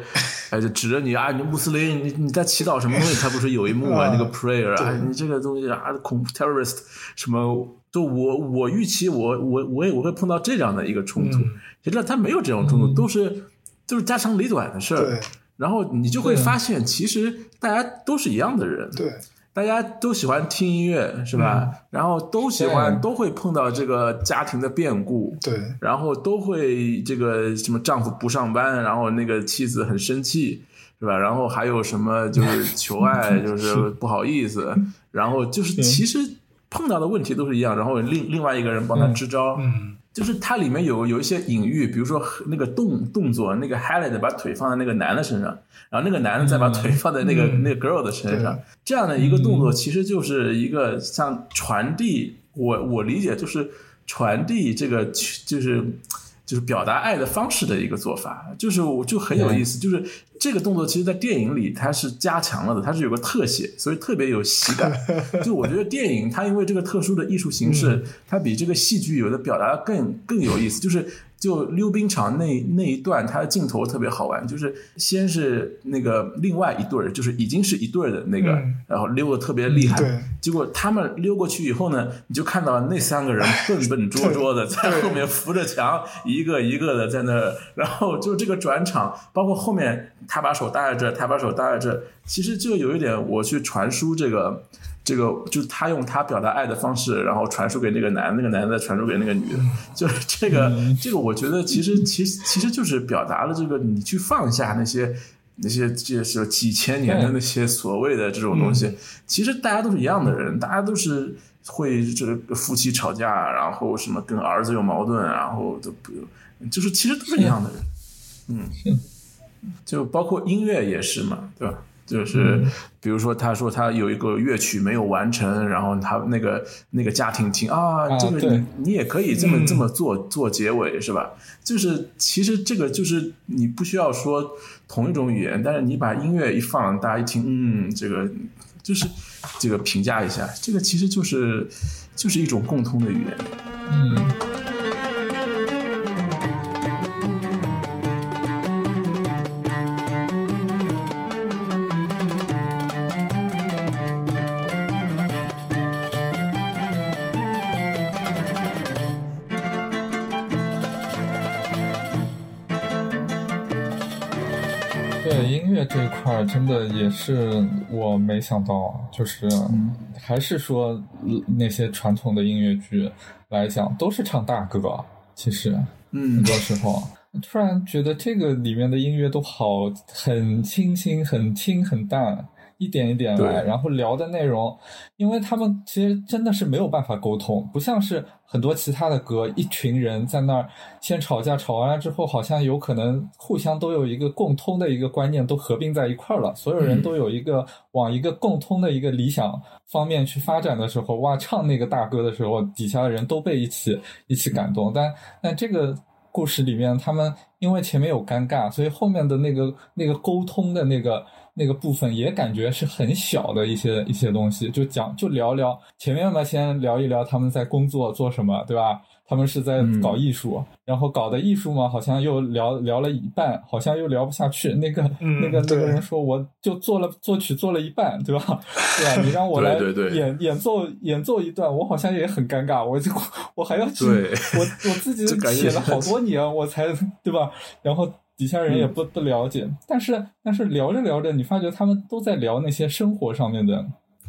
就指着你啊，你穆斯林，你在祈祷什么东西？他不是有一幕啊，那个 Prayer 啊，你这个东西啊，恐怖 terrorist 什么，就我预期我会碰到这样的一个冲突，其实他没有这种冲突，都是家长里短的事儿，然后你就会发现，其实大家都是一样的人，对。大家都喜欢听音乐是吧，然后都会碰到这个家庭的变故，对，然后都会这个什么丈夫不上班，然后那个妻子很生气是吧，然后还有什么就是求爱就是不好意思，然后就是其实碰到的问题都是一样，然后另外一个人帮他支招，就是它里面有一些隐喻，比如说那个动作，那个 Haled 把腿放在那个男的身上，然后那个男的再把腿放在那个 girl 的身上，这样的一个动作其实就是一个像传递，我理解就是传递这个就是表达爱的方式的一个做法，就很有意思，就是这个动作其实在电影里它是加强了的，它是有个特写，所以特别有喜感。就我觉得电影它因为这个特殊的艺术形式，它比这个戏剧有的表达更有意思，就溜冰场那一段，它的镜头特别好玩，就是先是那个另外一对，就是已经是一对的那个，然后溜得特别厉害，结果他们溜过去以后呢，你就看到那三个人笨拙拙的在后面扶着墙，一个一个的在那儿，然后就这个转场，包括后面他把手搭在这，他把手搭在这，其实就有一点我去传输这个就是他用他表达爱的方式，然后传输给那个男的，那个男的传输给那个女的，就是这个我觉得其实就是表达了这个你去放下那些就是几千年的那些所谓的这种东西，其实大家都是一样的人，大家都是会就是夫妻吵架，然后什么跟儿子有矛盾，然后就是其实都是一样的人，就包括音乐也是嘛，对吧？就是比如说他说他有一个乐曲没有完成，然后他那个家庭听啊，这个你也可以这么做结尾是吧，就是其实这个就是你不需要说同一种语言，但是你把音乐一放，大家一听这个就是这个评价一下，这个其实就是一种共通的语言。这一块真的也是我没想到，就是还是说那些传统的音乐剧来讲都是唱大歌，其实很多时候突然觉得这个里面的音乐都好很清新很轻很淡，一点一点来，然后聊的内容，因为他们其实真的是没有办法沟通，不像是很多其他的歌，一群人在那儿先吵架，吵完了之后好像有可能互相都有一个共通的一个观念，都合并在一块了，所有人都有一个往一个共通的一个理想方面去发展的时候，哇，唱那个大歌的时候，底下的人都被一起感动。但这个故事里面，他们因为前面有尴尬，所以后面的那个沟通的那个部分也感觉是很小的一些东西，就聊聊前面嘛，先聊一聊他们在工作做什么，对吧？他们是在搞艺术，然后搞的艺术嘛，好像又聊了一半，好像又聊不下去。那个人说，我就作曲做了一半，对吧？对吧？你让我来演奏一段，我好像也很尴尬，我还要去，我自己写了好多年，我才对吧？然后底下人也不了解，但是聊着聊着，你发觉他们都在聊那些生活上面的。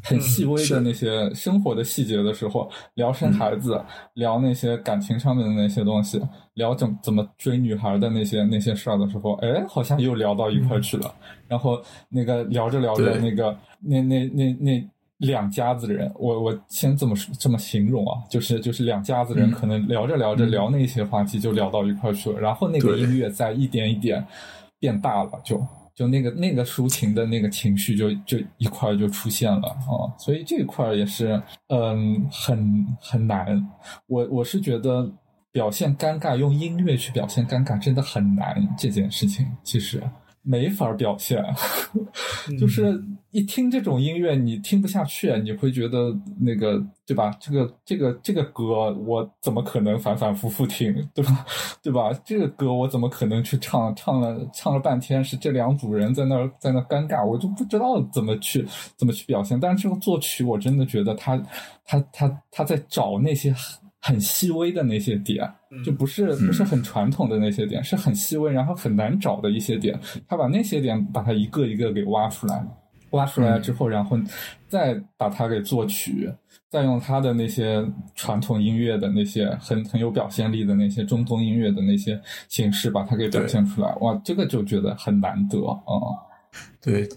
很细微的那些生活的细节的时候，聊生孩子，聊那些感情上面的那些东西，聊怎么追女孩的那些事儿的时候，哎，好像又聊到一块去了。然后那个聊着聊着，那个那两家子人，我先这么形容啊，就是两家子人可能聊着聊着聊那些话题就聊到一块去了，然后那个音乐在一点一点变大了，就那个抒情的那个情绪就一块就出现了啊，所以这一块也是很难。我是觉得表现尴尬用音乐去表现尴尬真的很难，这件事情其实没法表现，就是一听这种音乐你听不下去，你会觉得那个对吧？这个歌我怎么可能反反复复听，对吧？这个歌我怎么可能去唱了半天是这两组人在那尴尬，我就不知道怎么去表现。但是这个作曲我真的觉得他在找那些很细微的那些点，就不是很传统的那些点，是很细微然后很难找的一些点，他把那些点把它一个一个给挖出来之后，然后再把它给作曲，再用他的那些传统音乐的那些很有表现力的那些中东音乐的那些形式把它给表现出来，哇，这个就觉得很难得啊、对，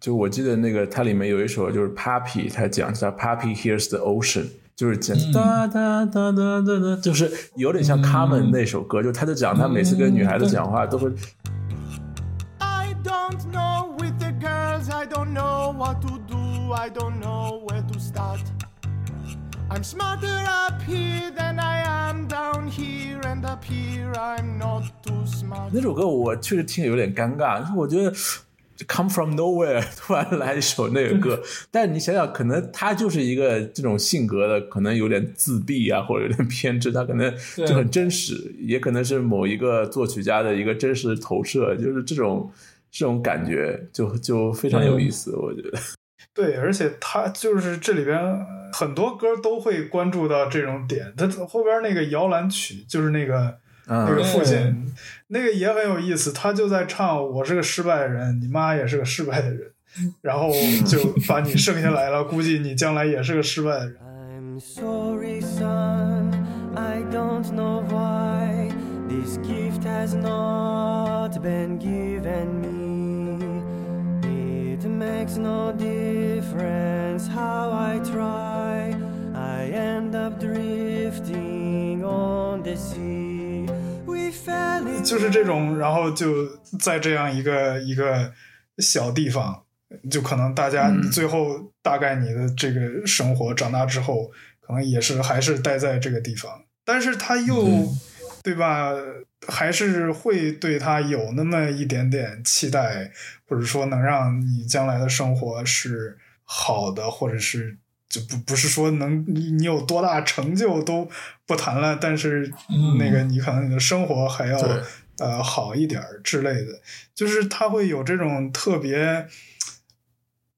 就我记得那个它里面有一首就是 Papi， 他讲叫 Papi Hears The Ocean。就是讲哒哒哒哒哒哒，就是有点像他们那首歌，就他就讲他每次跟女孩子讲话都会。I don't know with the girls, I don't know what to do, I don't know where to start. I'm smarter up here than I am down here, and up here I'm not too smart. 那首歌我确实听有点尴尬，但是我觉得。Come From Nowhere 突然来一首那个歌，但你想想可能他就是一个这种性格的，可能有点自闭啊，或者有点偏执，他可能就很真实，也可能是某一个作曲家的一个真实的投射，就是这种感觉就非常有意思，我觉得。对，而且他就是这里边很多歌都会关注到这种点，他后边那个摇篮曲就是那个父亲、那个也很有意思，他就在唱我是个失败的人，你妈也是个失败的人，然后就把你生下来了，估计你将来也是个失败的人。 I'm sorry son, I don't know why this gift has not been given me. It makes no difference how I try, I end up drifting on the sea。就是这种，然后就在这样一个小地方，就可能大家最后大概你的这个生活长大之后可能也是还是待在这个地方，但是他又、对吧，还是会对他有那么一点点期待，或者说能让你将来的生活是好的，或者是就不是说能你有多大成就都不谈了，但是那个你可能你的生活还要好一点之类的，就是他会有这种特别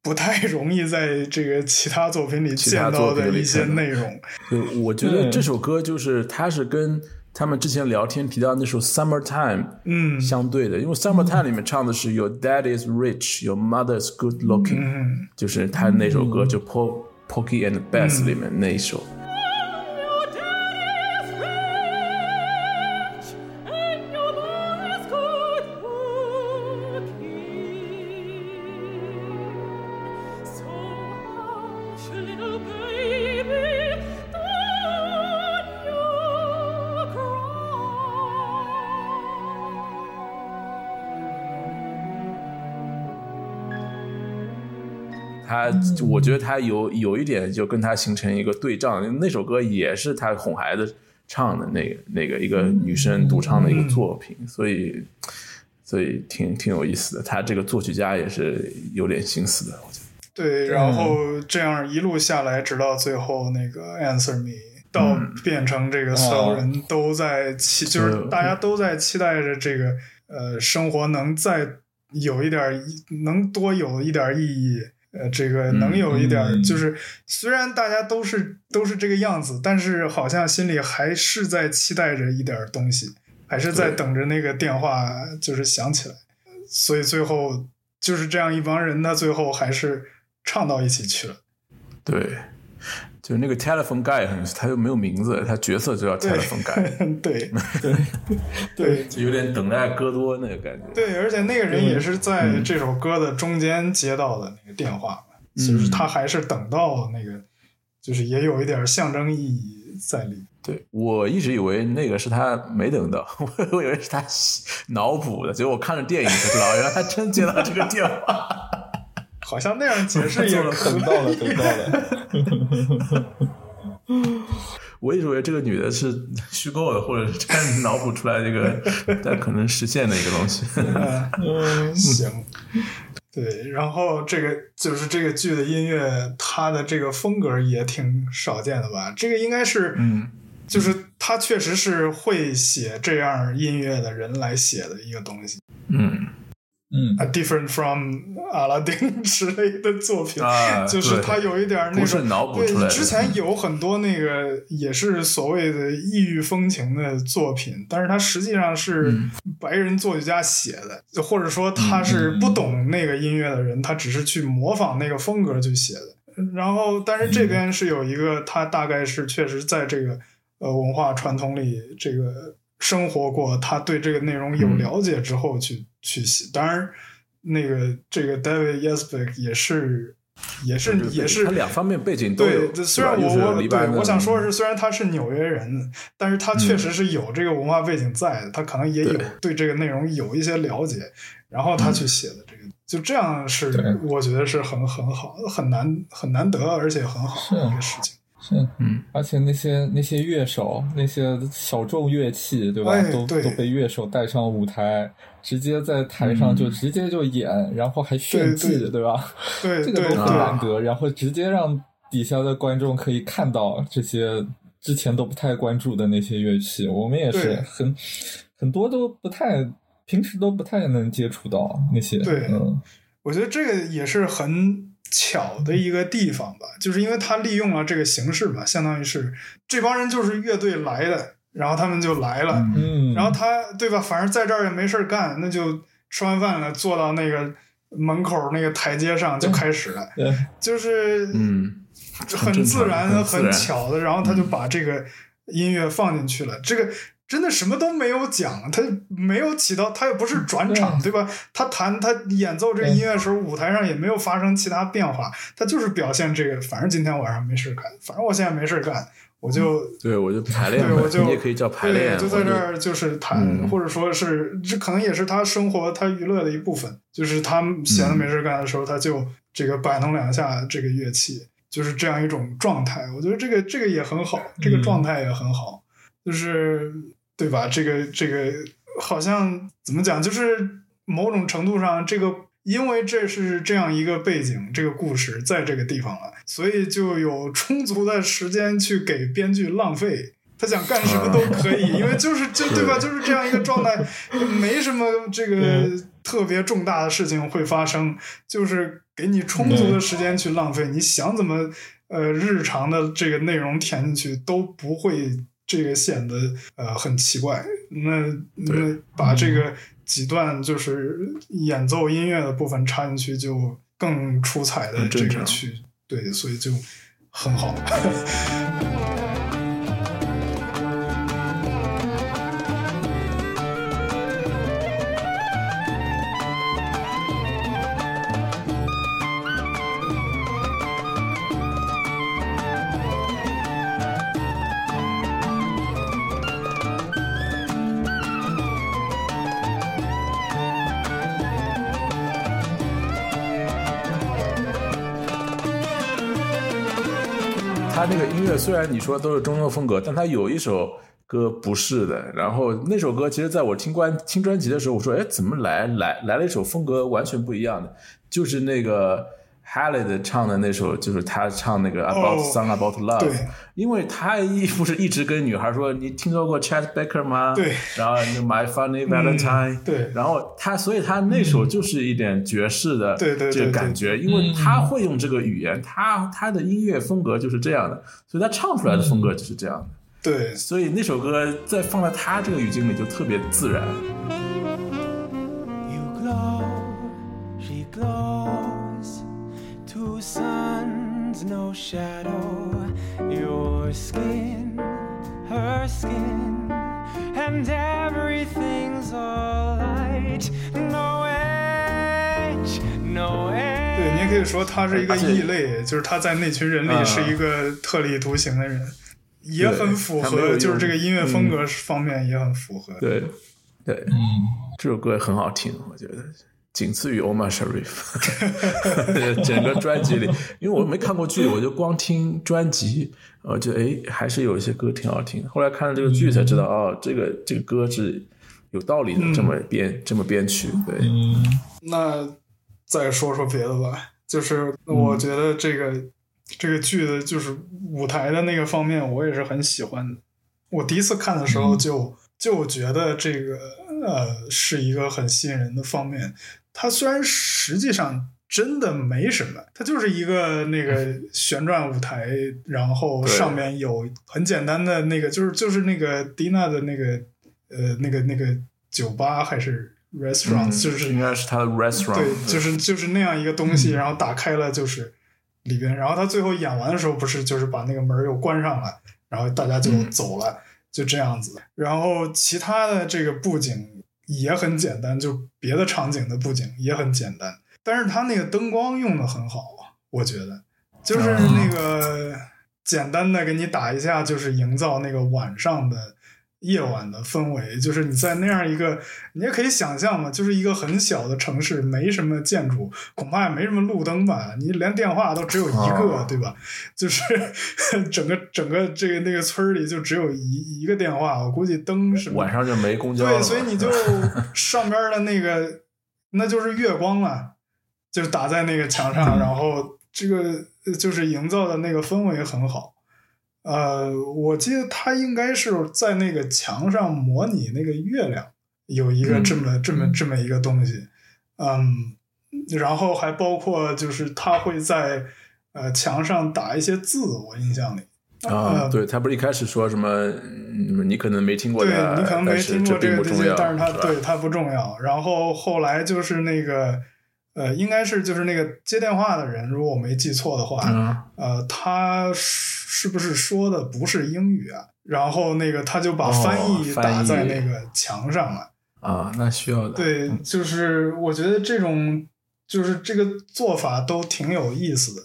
不太容易在这个其他作品里见到的一些内容。我觉得这首歌就是它是跟他们之前聊天提到那首 Summertime 相对的，因为 Summertime 里面唱的是 Your dad is rich, your mother is good looking、就是他那首歌就Porgy and Bess 里面那一首。他我觉得他有一点就跟他形成一个对仗，那首歌也是他哄孩子唱的那个一个女生独唱的一个作品，所以挺有意思的，他这个作曲家也是有点心思的，我觉得。对，然后这样一路下来，直到最后那个 Answer Me 到变成这个所有人都在就是大家都在期待着这个生活能再有一点，能多有一点意义，这个能有一点，就是虽然大家都是这个样子，但是好像心里还是在期待着一点东西，还是在等着那个电话就是响起来，所以最后就是这样一帮人，他最后还是唱到一起去了。对，就那个 telephone guy 他又没有名字，他角色就叫 telephone guy。 对对对，就有点等待戈多那个感觉。对，而且那个人也是在这首歌的中间接到的那个电话，就是他还是等到那个，就是也有一点象征意义在里面。对，我一直以为那个是他没等到，我以为是他脑补的，结果我看了电影才知道，原来他真接到这个电话。好像那样解释也可以。等到了。我一直以为这个女的是虚构的，或者是真脑补出来这个，但可能实现的一个东西。行。对，然后这个就是这个剧的音乐，它的这个风格也挺少见的吧？这个应该是，就是他确实是会写这样音乐的人来写的一个东西。different from 阿拉丁之类的作品，就是它有一点那种脑补出来。之前有很多那个也是所谓的异域风情的作品，但是它实际上是白人作曲家写的，或者说他是不懂那个音乐的人，他只是去模仿那个风格去写的。然后，但是这边是有一个，他大概是确实在这个文化传统里这个生活过，他对这个内容有了解之后去写。当然那个这个 David Yazbek 也是他两方面背景都有。对，虽然我想说的是，虽然他是纽约人，但是他确实是有这个文化背景在的，他可能也有对这个内容有一些了解，然后他去写的这个，就这样是我觉得是很好，很难得，而且很好的一个事情。而且那些乐手，那些小众乐器，对吧？都被乐手带上舞台，直接在台上就直接就演，然后还炫技，对吧？对，这个都很难得。然后直接让底下的观众可以看到这些之前都不太关注的那些乐器，我们也是很多都不太，平时都不太能接触到那些。对，我觉得这个也是很巧的一个地方吧，就是因为他利用了这个形式吧，相当于是这帮人就是乐队来的，然后他们就来了，然后他对吧，反正在这儿也没事干，那就吃完饭了，坐到那个门口那个台阶上就开始了，就是很自然很巧的，然后他就把这个音乐放进去了，这个真的什么都没有讲，他没有起到，他也不是转场，对吧？他演奏这个音乐的时候，舞台上也没有发生其他变化，他就是表现这个。反正今天晚上没事干，反正我现在没事干，我就排练，你也可以叫排练，就在这儿就是弹，或者说是这可能也是他生活他娱乐的一部分，就是他闲的没事干的时候，他就这个摆弄两下这个乐器，就是这样一种状态。我觉得这个也很好，这个状态也很好，就是。对吧？这个好像怎么讲？就是某种程度上，这个因为这是这样一个背景，这个故事在这个地方了，所以就有充足的时间去给编剧浪费。他想干什么都可以，因为就对吧？就是这样一个状态，没什么这个特别重大的事情会发生，就是给你充足的时间去浪费。你想怎么日常的这个内容填进去都不会。这个显得很奇怪，那把这个几段就是演奏音乐的部分插进去，就更出彩的这个去，对，所以就很好。他那个音乐虽然你说都是中东风格，但他有一首歌不是的，然后那首歌其实在我听专辑的时候，我说哎，怎么来了一首风格完全不一样的，就是那个 Haled 唱的那首，就是他唱那个 About Song About Love， 对，因为他不是一直跟女孩说你听说过 Chet Baker 吗？对，然后 My Funny Valentine，对，然后所以他那首就是一点爵士的这个感觉，对对对对对，因为他会用这个语言，他的音乐风格就是这样的，所以他唱出来的风格就是这样的。对，所以那首歌在放在他这个语境里就特别自然。You glow, she glows, two suns, no shadow, your skin, her skin, and everything's all light, no edge, no edge。对，你也可以说他是一个异类，就是他在那群人里是一个特立独行的人。也很符合，就是这个音乐风格方面也很符合。对，对，这首歌很好听，我觉得仅次于 Omar Sharif 整个专辑里，因为我没看过剧，我就光听专辑，我觉得哎，还是有一些歌挺好听。后来看了这个剧才知道，哦，这个歌是有道理的，这么编曲。对，那再说说别的吧，就是我觉得这个剧的就是舞台的那个方面我也是很喜欢的。我第一次看的时候就觉得这个是一个很吸引人的方面。它虽然实际上真的没什么，它就是一个那个旋转舞台，然后上面有很简单的那个就是那个迪娜的那个那个酒吧还是 restaurant， 就是应该是它的 restaurant， 对，就是那样一个东西，然后打开了就是里边，然后他最后演完的时候不是就是把那个门又关上了，然后大家就走了，就这样子。然后其他的这个布景也很简单，就别的场景的布景也很简单，但是他那个灯光用的很好，我觉得就是那个简单的给你打一下，就是营造那个晚上的夜晚的氛围，就是你在那样一个，你也可以想象嘛，就是一个很小的城市，没什么建筑，恐怕也没什么路灯吧，你连电话都只有一个，对吧？就是整个这个那个村里就只有一个电话，我估计灯什么晚上就没公交了，对，所以你就上边的那个那就是月光了，就打在那个墙上，然后这个就是营造的那个氛围很好。我记得他应该是在那个墙上模拟那个月亮，有一个这么一个东西，然后还包括就是他会在墙上打一些字，我印象里对，他不是一开始说什么你可能没听过的，对，你可能没听过这个东西，但是他对他不重要。然后后来就是那个应该是就是那个接电话的人，如果我没记错的话，他是不是说的不是英语啊？然后那个他就把翻译打在那个墙上了啊，那需要的。对，就是我觉得这种就是这个做法都挺有意思的。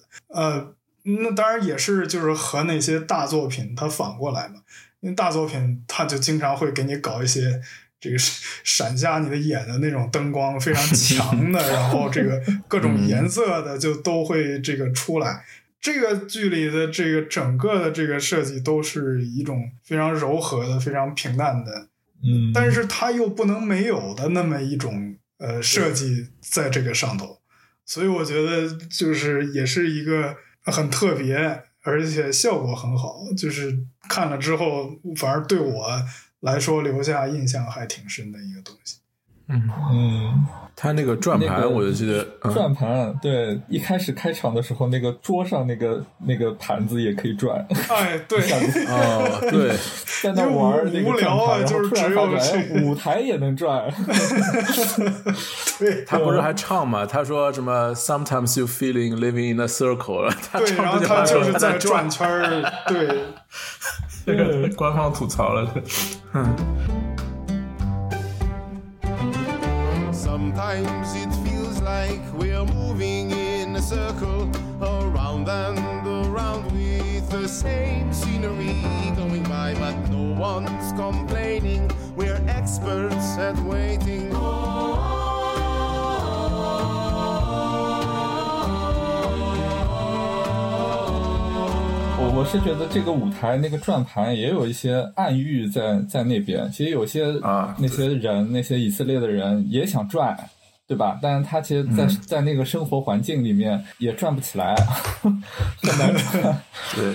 那当然也是就是和那些大作品它反过来嘛，因为大作品它就经常会给你搞一些。这个闪瞎你的眼的那种灯光非常强的，然后这个各种颜色的就都会这个出来。这个剧里的这个整个的这个设计都是一种非常柔和的、非常平淡的，但是它又不能没有的那么一种设计在这个上头。所以我觉得就是也是一个很特别，而且效果很好，就是看了之后反而对我来说留下印象还挺深的一个东西。他那个转盘我就记得，转盘，对，一开始开场的时候那个桌上那个盘子也可以转，哎，对，对，在那玩那个转盘，就是只有舞台也能转。对，他不是还唱吗？他说什么 Sometimes you feeling living in a circle， 对，然后他就是在转圈儿，对。这个官方吐槽了。Sometimes it feels like we're moving in a circle, around and around with the same scenery going by, but no one's complaining. We're experts at waiting. Oh.我我是觉得这个舞台那个转盘也有一些暗喻在那边，其实有些那些人那些以色列的人也想转，对吧？但是他其实在那个生活环境里面也转不起来，很难转。对，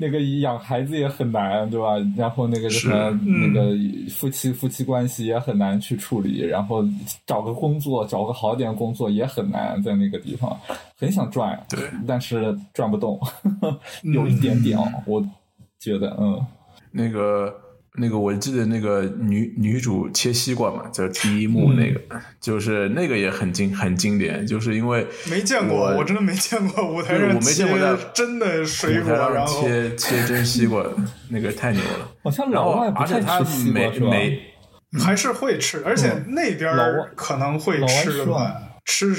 那个养孩子也很难，对吧？然后那个什么那个夫妻关系也很难去处理，然后找个好点工作也很难，在那个地方很想转，对，但是转不动，有一点点我觉得那个我记得那个女主切西瓜嘛，就是第一幕那个，就是那个也很经典，就是因为没见过，我真的没见过舞台上切真的水果，然后切真西瓜，那个太牛了。好像老外不太吃西瓜是吧？还是会吃，而且那边可能会吃吧。吃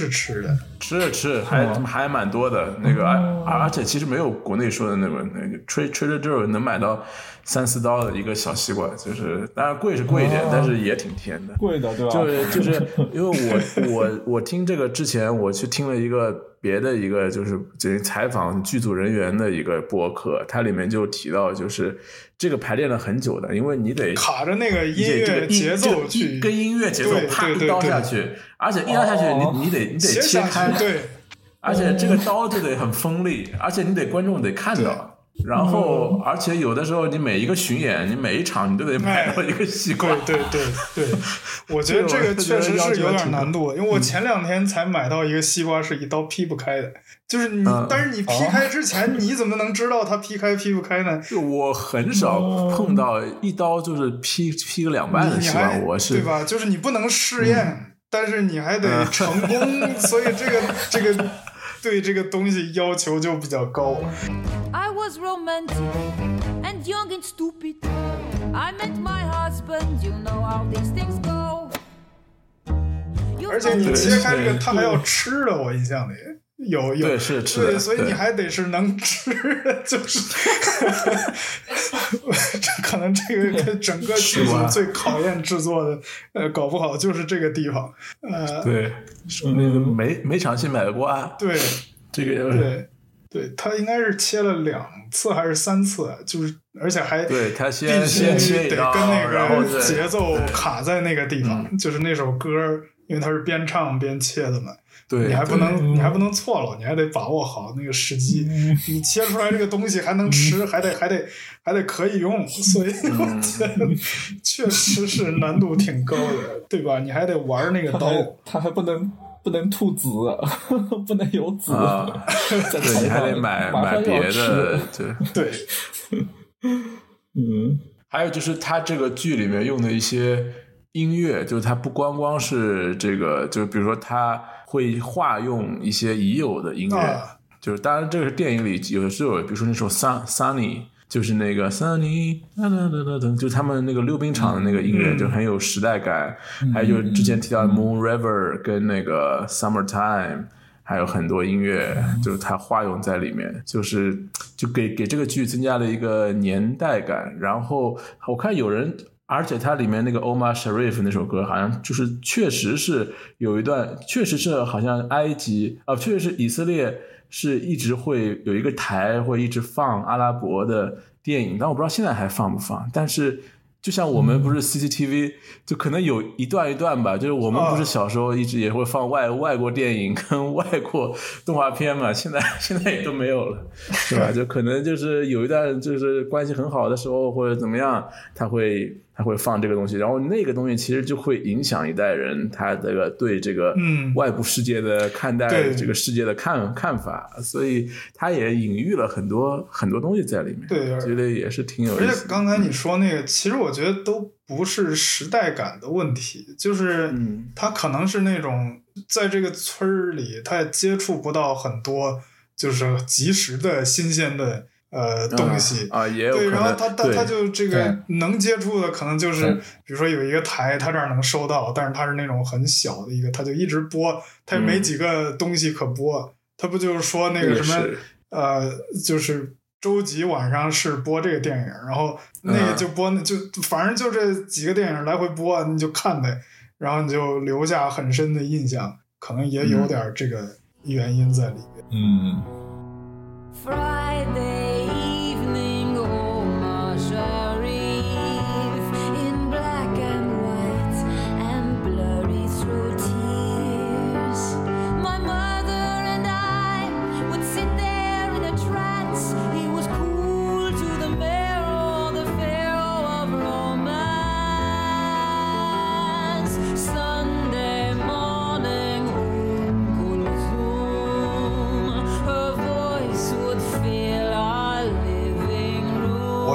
还蛮多的那个，而且其实没有国内说的那个 Trader Joe's 能买到$3-4的一个小西瓜，就是当然贵是贵一点，但是也挺甜的，贵的对吧？就是因为我听这个之前我去听了一个别的一个就是采访剧组人员的一个播客，它里面就提到就是这个排练了很久的，因为你得卡着那个音乐节奏去跟音乐节奏啪一刀下去，而且一刀下去你得切开，对，而且这个刀就得很锋利，而且你得观众得看到，然后而且有的时候你每一个巡演你每一场你都得买到一个西瓜，对，我觉得这个确实是有点难度，因为我前两天才买到一个西瓜是一刀劈不开的，就是你，但是你劈开之前，你怎么能知道它劈开劈不开呢？我很少碰到一刀就是劈个两半的西瓜，我是对吧？就是你不能试验，但是你还得成功，所以这个对这个东西要求就比较高。I was romantic and young and stupid. I met my husband. You know how these things go. 而且你切开这个，它还要吃的，我印象里。有对是吃的，对，所以你还得是能吃的，就是可能这个整个剧组最考验制作的，搞不好就是这个地方，对，那个没长期买过啊，对，这个就是对，他应该是切了2次还是3次，就是而且还对他先切一刀，得跟那个节奏卡在那个地方，就是那首歌，因为他是边唱边切的嘛。对，你还不能错了，你还得把握好那个时机。你切出来这个东西还能吃，还得可以用，所以我觉得确实是难度挺高的，对吧？你还得玩那个刀，它还不能吐籽，不能有籽。对，你还得买别的，对，还有就是它这个剧里面用的一些音乐，就是它不光光是这个，就比如说它会化用一些已有的音乐，就是当然这个电影里有时候，比如说那首 Sunny， 就是那个 Sunny， 就是他们那个溜冰场的那个音乐，就很有时代感。还有就之前提到 Moon River 跟那个 Summertime， 还有很多音乐，就是它化用在里面，就给这个剧增加了一个年代感。然后我看有人。而且它里面那个 Omar Sharif 那首歌好像就是确实是有一段，确实是好像埃及啊，确实是以色列是一直会有一个台会一直放阿拉伯的电影，但我不知道现在还放不放，但是就像我们不是 CCTV 就可能有一段一段吧，就是我们不是小时候一直也会放外国电影跟外国动画片嘛，现在也都没有了，是吧？就可能就是有一段就是关系很好的时候或者怎么样，他会放这个东西，然后那个东西其实就会影响一代人他这个对这个外部世界的看待，这个世界的看法，所以他也隐喻了很多很多东西在里面，对，觉得也是挺有意思的。而且刚才你说那个，其实我觉得都不是时代感的问题，就是他可能是那种在这个村里他也接触不到很多就是及时的新鲜的东西也有可能，对，然后他就这个能接触的可能就是，比如说有一个台，他这儿能收到，但是他是那种很小的一个，他就一直播，他也没几个东西可播，他不就是说那个什么就是周几晚上是播这个电影，然后那个就播，就反正就这几个电影来回播，你就看呗，然后你就留下很深的印象，可能也有点这个原因在里面。Friday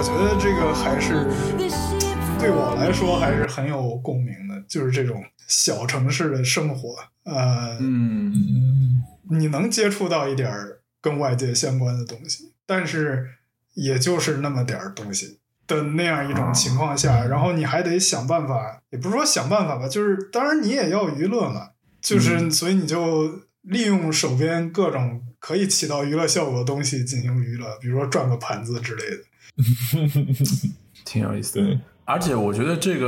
觉得这个还是对我来说还是很有共鸣的，就是这种小城市的生活，你能接触到一点跟外界相关的东西，但是也就是那么点东西的那样一种情况下，然后你还得想办法，也不是说想办法吧，就是当然你也要娱乐嘛，就是所以你就利用手边各种可以起到娱乐效果的东西进行娱乐，比如说转个盘子之类的，挺有意思的。而且我觉得这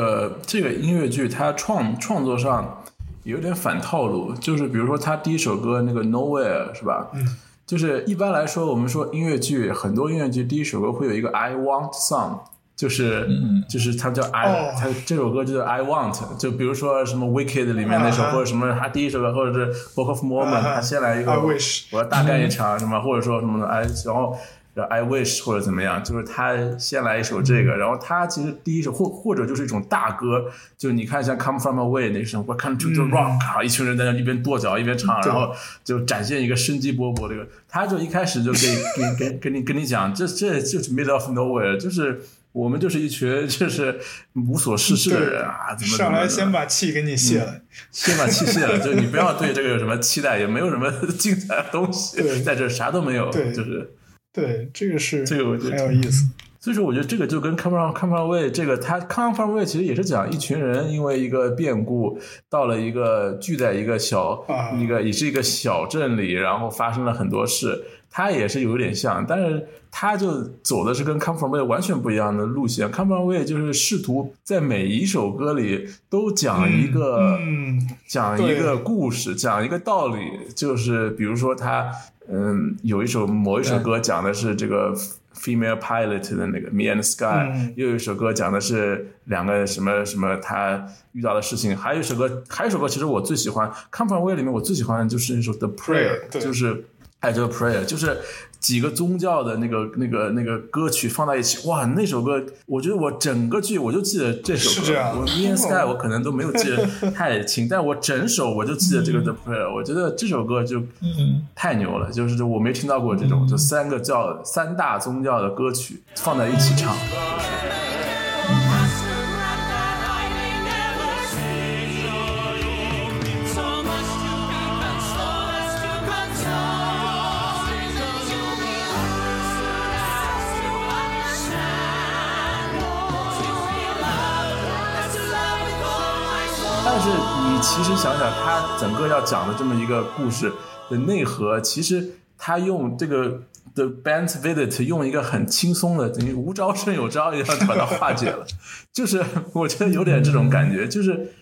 个音乐剧它创作上有点反套路，就是比如说它第一首歌那个 Nowhere 是吧？就是一般来说我们说音乐剧，很多音乐剧第一首歌会有一个 I want song， 就是它叫 它这首歌就叫 I want， 就比如说什么 Wicked 里面那首，或者什么它第一首歌，或者是 Book of Mormon， 它先来一个 I wish， 我要大干一场什么，或者说什么的，然后 I wish 或者怎么样，就是他先来一首这个，然后他其实第一首或者就是一种大歌，就你看像 Come From Away 那首 Welcome to the Rock， 一群人在那一边跺脚一边唱，然后就展现一个生机勃勃的一个，他就一开始就跟你讲，这就是 Middle of Nowhere， 就是我们就是一群就是无所事事的人啊，怎么上来先把气给你泄了，先把气泄了，就你不要对这个有什么期待，也没有什么精彩的东西在这，啥都没有，就是。对，这个是很有意思。所以说我觉得这个就跟 Come From Away 这个他 Come From Away 其实也是讲一群人因为一个变故到了一个聚在一个小一个也是一个小镇里，然后发生了很多事，他也是有点像，但是他就走的是跟 Come From Away 完全不一样的路线。Come From Away 就是试图在每一首歌里都讲一个故事，讲一个道理，就是比如说他有一首某一首歌讲的是这个 female pilot 的那个 Me and Sky，又有一首歌讲的是两个什么什么他遇到的事情，还有一首歌其实我最喜欢 Come From Away 里面我最喜欢的就是那首 The Prayer， 就是还有这个 Prayer， 就是几个宗教的那个歌曲放在一起，哇，那首歌我觉得我整个剧我就记得这首歌，我 Me and Sky 我可能都没有记得太清，但我整首我就记得这个 The Prayer， 我觉得这首歌就太牛了，就是我没听到过这种就三大宗教的歌曲放在一起唱。但是你其实想想他整个要讲的这么一个故事的内核，其实他用这个 The Band's Visit 用一个很轻松的等于无招胜有招一样把它化解了就是我觉得有点这种感觉，就是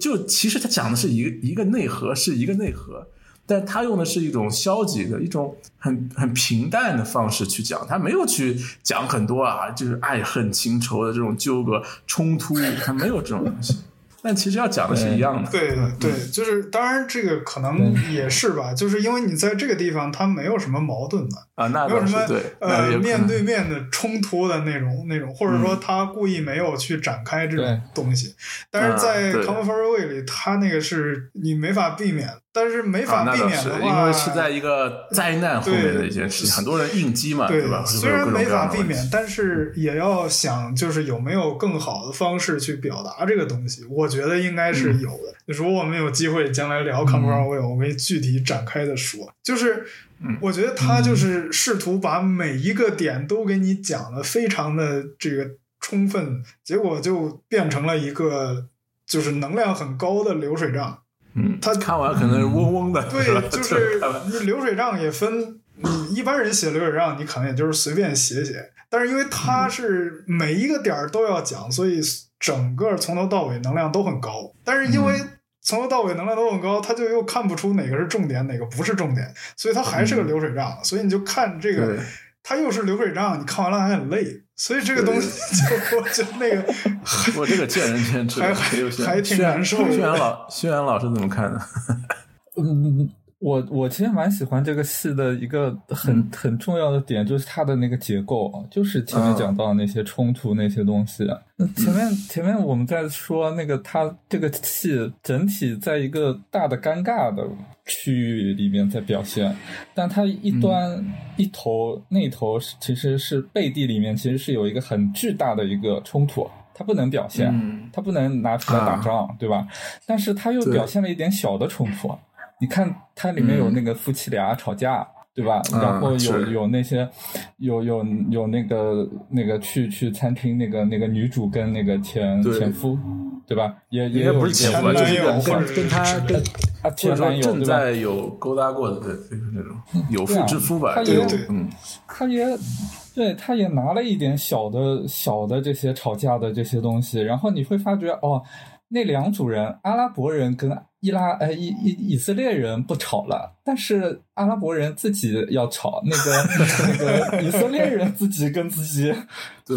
就其实他讲的是一个内核，是一个内核，但他用的是一种消极的一种很平淡的方式去讲，他没有去讲很多就是爱恨情仇的这种纠葛冲突，他没有这种东西但其实要讲的是一样的。对，就是当然这个可能也是吧，就是因为你在这个地方它没有什么矛盾嘛，那没有什么面对面的冲突的那种，或者说他故意没有去展开这种东西，但是在 Come From Away 里他那个是你没法避免，但是没法避免的话，因为是在一个灾难后面的一件事情，很多人应激嘛，对吧？虽然没法避免，但是也要想，就是有没有更好的方式去表达这个东西。我觉得应该是有的。如果我们有机会将来聊《Come From Away》，我们具体展开的说，就是我觉得他就是试图把每一个点都给你讲的非常的这个充分，结果就变成了一个就是能量很高的流水账。他看完可能是嗡嗡的，对，就是你流水账也分，你一般人写流水账你可能也就是随便写，但是因为他是每一个点都要讲，所以整个从头到尾能量都很高，但是因为从头到尾能量都很高，他就又看不出哪个是重点哪个不是重点，所以他还是个流水账，所以你就看这个他又是流水账，你看完了还很累，所以这个东西就我觉得那个我这个见仁见智还挺难受的。轩然老师怎么看呢？我其实蛮喜欢这个戏的一个很重要的点，就是它的那个结构，就是前面讲到那些冲突那些东西。前面我们在说那个它这个戏整体在一个大的尴尬的区域里面在表现，但它一端、一头那一头其实是背地里面其实是有一个很巨大的一个冲突。他不能表现，他不能拿出来打仗，对吧？但是他又表现了一点小的冲突。你看，它里面有那个夫妻俩吵架，对吧？然后有那些有那个去餐厅那个女主跟那个前夫，对吧？也有不是前夫，就是跟他跟啊前男友正在有勾搭过的，对，那种有妇之夫吧？对对，他也拿了一点小的这些吵架的这些东西，然后你会发觉哦，那两组人，阿拉伯人跟以色列人不吵了，但是阿拉伯人自己要吵，那个以色列人自己跟自己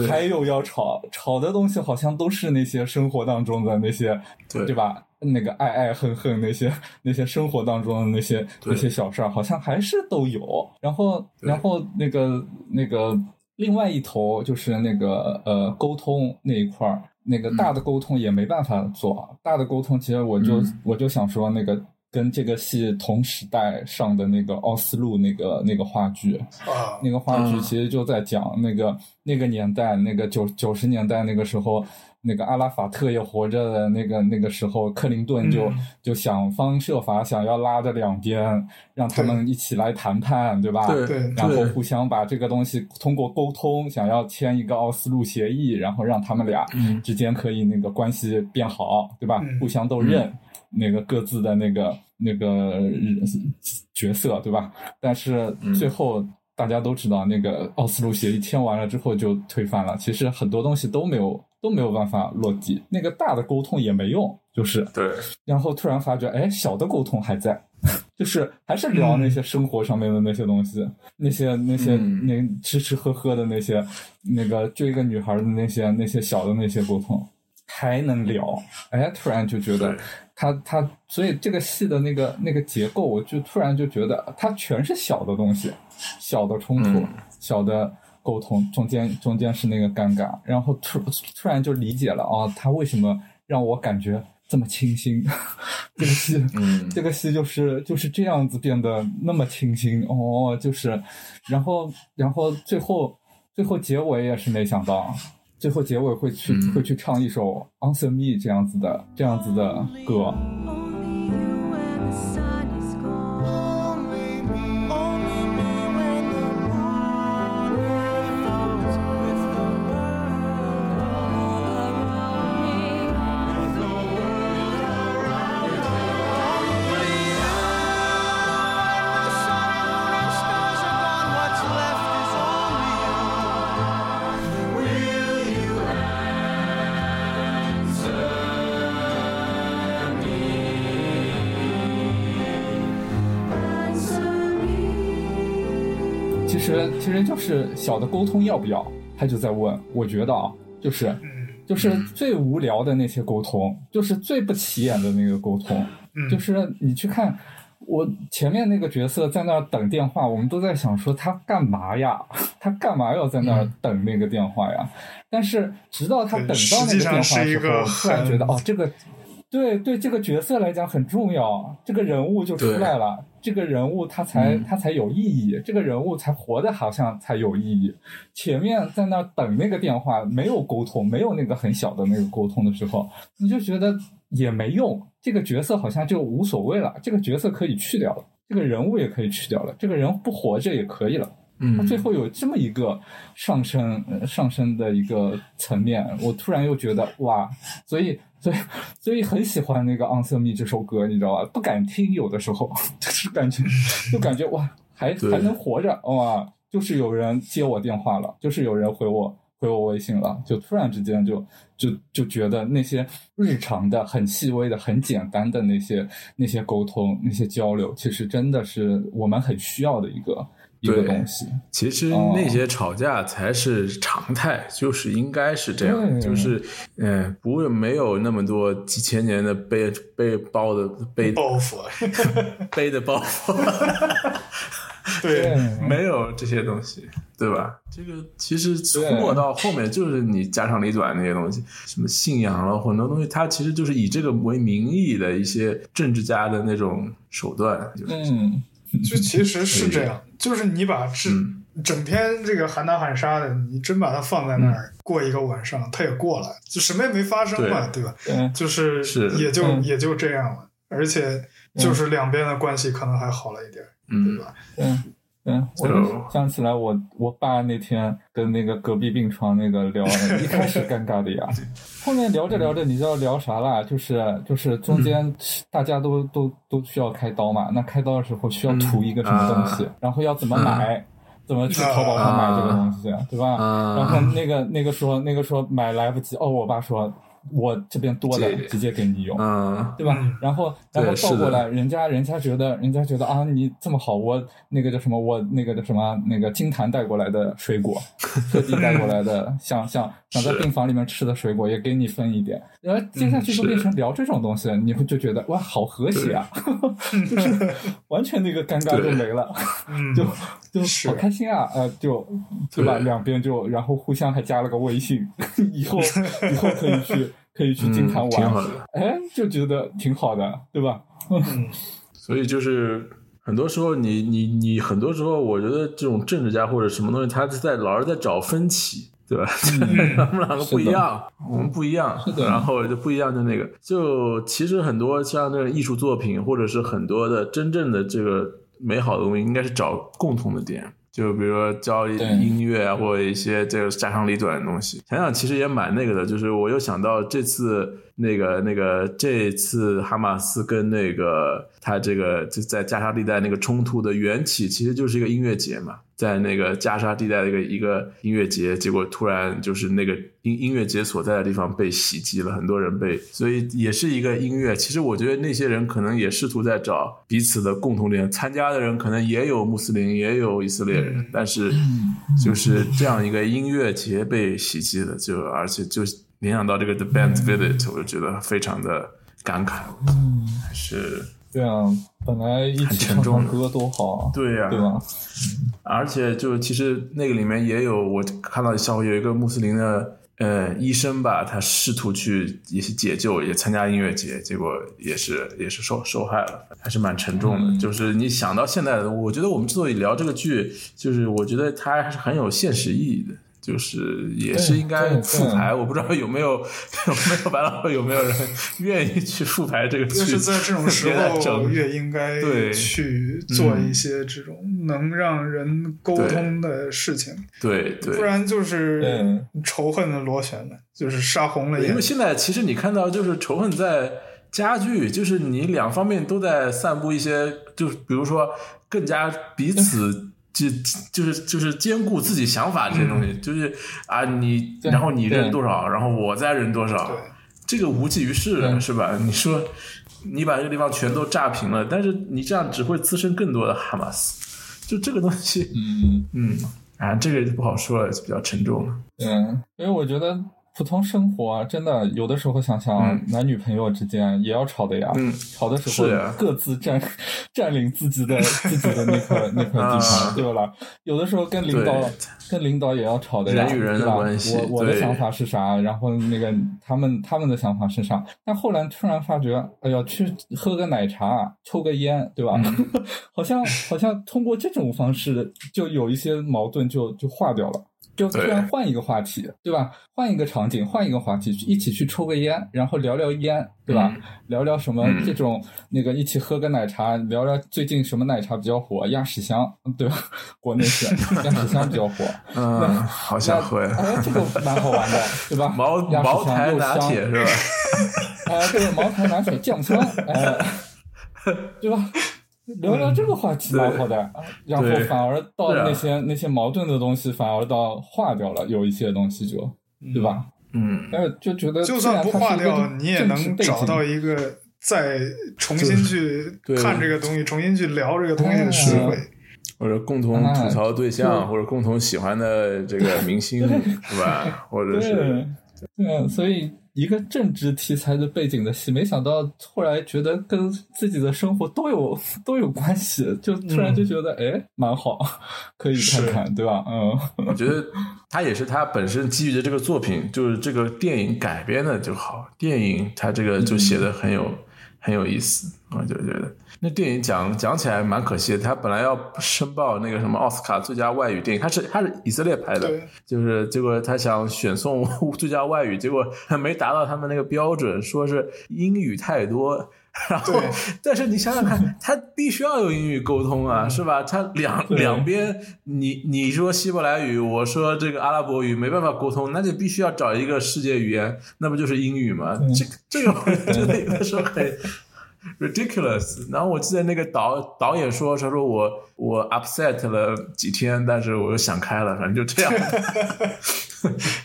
还有要吵的东西，好像都是那些生活当中的那些，对吧？那个爱恨恨那些生活当中的那些小事儿，好像还是都有。然后那个另外一头就是那个沟通那一块儿，那个大的沟通也没办法做。大的沟通其实我就想说那个。跟这个戏同时代上的那个奥斯陆那个话剧，那个话剧其实就在讲那个年代，那个九十年代那个时候，那个阿拉法特也活着的那个时候，克林顿就想方设法想要拉着两边，让他们一起来谈判，对吧？对，然后互相把这个东西通过沟通，想要签一个奥斯陆协议，然后让他们俩之间可以那个关系变好，对吧？互相都认。那个各自的那个角色，对吧？但是最后大家都知道，那个奥斯陆协议签完了之后就推翻了。其实很多东西都没有办法落地，那个大的沟通也没用，就是对。然后突然发觉，哎，小的沟通还在，就是还是聊那些生活上面的那些东西，那些吃喝喝的那些，那个追一个女孩的那些小的那些沟通还能聊。哎，突然就觉得。他所以这个戏的那个结构，我就突然就觉得它全是小的东西，小的冲突，小的沟通，中间是那个尴尬，然后突然就理解了啊，他为什么让我感觉这么清新？这个戏，这个戏就是这样子变得那么清新哦，就是，然后最后结尾也是没想到。最后结尾会去唱一首 Answer Me 这样子的歌。其实就是小的沟通要不要，他就在问。我觉得啊，就是最无聊的那些沟通，就是最不起眼的那个沟通，就是你去看我前面那个角色在那儿等电话，我们都在想说他干嘛呀？他干嘛要在那儿等那个电话呀？但是直到他等到那个电话之后，突然觉得哦，这个。对，这个角色来讲很重要，这个人物就出来了，这个人物他才有意义，这个人物才活得好像才有意义。前面在那等那个电话，没有沟通，没有那个很小的那个沟通的时候，你就觉得也没用，这个角色好像就无所谓了，这个角色可以去掉了，这个人物也可以去掉了，这个人不活着也可以了。他最后有这么一个上升的一个层面，我突然又觉得哇，所以很喜欢那个 Answer Me 这首歌，你知道吧？不敢听，有的时候就是感觉哇，还能活着哇！就是有人接我电话了，就是有人回我微信了，就突然之间就觉得那些日常的、很细微的、很简单的那些沟通、那些交流，其实真的是我们很需要的一个。一个东西。其实那些吵架才是常态，就是应该是这样，就是不会没有那么多几千年的背的包袱对，没有这些东西，对吧？这个其实过到后面就是你家长里短那些东西，什么信仰了，很多东西它其实就是以这个为名义的一些政治家的那种手段，就是就其实是这样，就是你把整天这个喊打喊杀的，你真把它放在那儿过一个晚上，它也过了，就什么也没发生嘛，对吧？就是也就这样了，而且就是两边的关系可能还好了一点，对吧？我就想起来我爸那天跟那个隔壁病床那个聊，一开始尴尬的呀，后面聊着聊着你知道聊啥啦，就是中间大家都需要开刀嘛，那开刀的时候需要涂一个什么东西，然后要怎么买，怎么去淘宝上买这个东西，对吧？然后那个说买来不及，我爸说我这边多的直接给你用，对吧？然后倒过来，人家觉得啊，你这么好，我那个叫什么，那个金坛带过来的水果，特地带过来的，想在病房里面吃的水果也给你分一点。然后接下去就变成聊这种东西，你会就觉得哇，好和谐啊，就是完全那个尴尬就没了，就好开心啊，对吧？两边就然后互相还加了个微信，以后可以去经常玩，就觉得挺好的，对吧？所以就是很多时候你很多时候我觉得这种政治家或者什么东西，他老是在找分歧，对吧？他们两个不一样，我们不一样，然后就不一样，就其实很多像那个艺术作品或者是很多的真正的这个美好的东西，应该是找共同的点。就比如说教音乐啊，或者一些这个家长里短的东西，想想其实也蛮那个的。就是我又想到这次这次哈马斯跟那个他这个就在加沙地带那个冲突的缘起，其实就是一个音乐节嘛，在那个加沙地带的一个音乐节，结果突然就是那个音乐节所在的地方被袭击了，很多人所以也是一个音乐。其实我觉得那些人可能也试图在找彼此的共同点，参加的人可能也有穆斯林，也有以色列人，但是就是这样一个音乐节被袭击了，而且就联想到这个 The Band's Visit， 我就觉得非常的感慨，还是。对啊，本来一起唱歌多好啊！对呀，对吧？而且就其实那个里面也有，我看到小有一个穆斯林的医生吧，他试图去也是解救，也参加音乐节，结果也是受害了，还是蛮沉重的。就是你想到现在的，我觉得我们之所以聊这个剧，就是我觉得它还是很有现实意义的。就是也是应该复排，我不知道有没有白老师有没有人愿意去复排这个剧，就是在这种时候越应该去做一些这种能让人沟通的事情，对，不然就是仇恨的螺旋了，就是杀红了眼。因为现在其实你看到就是仇恨在加剧，就是你两方面都在散布一些，就是比如说更加彼此就是兼顾自己想法这些东西，就是啊你然后你认多少，然后我再认多少，这个无济于事，是吧？你说你把这个地方全都炸平了，但是你这样只会滋生更多的哈马斯，就这个东西，这个就不好说了，就比较沉重了。因为我觉得普通生活真的有的时候想男女朋友之间也要吵的呀，吵的时候各自占领自己的那块地方，对吧？有的时候跟领导也要吵的呀，人与人的关系，我的想法是啥，然后那个他们的想法是啥，但后来突然发觉，哎呀，去喝个奶茶，抽个烟，对吧？好像通过这种方式，就有一些矛盾就化掉了。就突然换一个话题，对吧？换一个场景，换一个话题，一起去抽个烟，然后聊聊烟，对吧？聊聊什么这种一起喝个奶茶，聊聊最近什么奶茶比较火，鸭屎香，对吧？国内是鸭屎香比较火，好像会，这个蛮好玩的，对吧？茅台拿铁是吧？对，茅台拿铁酱香，对吧？聊这个话题蛮好的，然后反而到那些矛盾的东西反而到化掉了，有一些东西就，对吧？但是就觉得就算不化掉，你也能找到一个再重新去看这个东西，重新去聊这个东西的机会。或者共同吐槽对象、啊、或者共同喜欢的这个明星是吧，或者是 对，所以一个政治题材的背景的戏，没想到后来觉得跟自己的生活都有关系，就突然就觉得哎，蛮好，可以看看，对吧？嗯，我觉得它也是它本身基于的这个作品，就是这个电影改编的就好，电影它这个就写的很有意思，我就觉得。那电影讲起来蛮可惜的，他本来要申报那个什么奥斯卡最佳外语电影，他是以色列拍的，就是结果他想选送最佳外语，结果没达到他们那个标准，说是英语太多。然后，但是你想想看，他必须要有英语沟通啊，是吧？他两边，你说希伯来语，我说这个阿拉伯语，没办法沟通，那就必须要找一个世界语言，那不就是英语吗？这个我觉得有的时候很ridiculous。 然后我记得那个导演说，他说我 upset 了几天，但是我又想开了，反正就这样。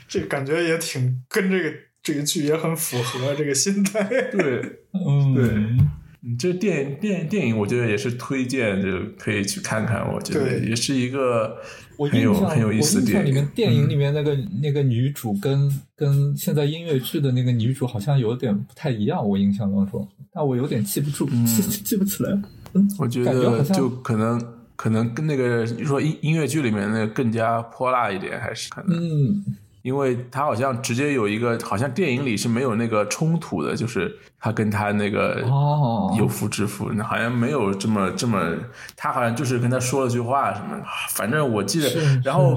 这感觉也挺跟这个剧也很符合这个心态。对，嗯，对，这电影我觉得也是推荐，就可以去看看。我觉得也是一个很有意思的电影。电影里面那个女主跟现在音乐剧的那个女主好像有点不太一样，我印象当中，但我有点记不起来。嗯，我觉得就可能跟那个说音乐剧里面那个更加泼辣一点，还是可能嗯。因为他好像直接有一个，好像电影里是没有那个冲突的，就是他跟他那个有夫之妇，好像没有这么，他好像就是跟他说了句话什么，反正我记得。然后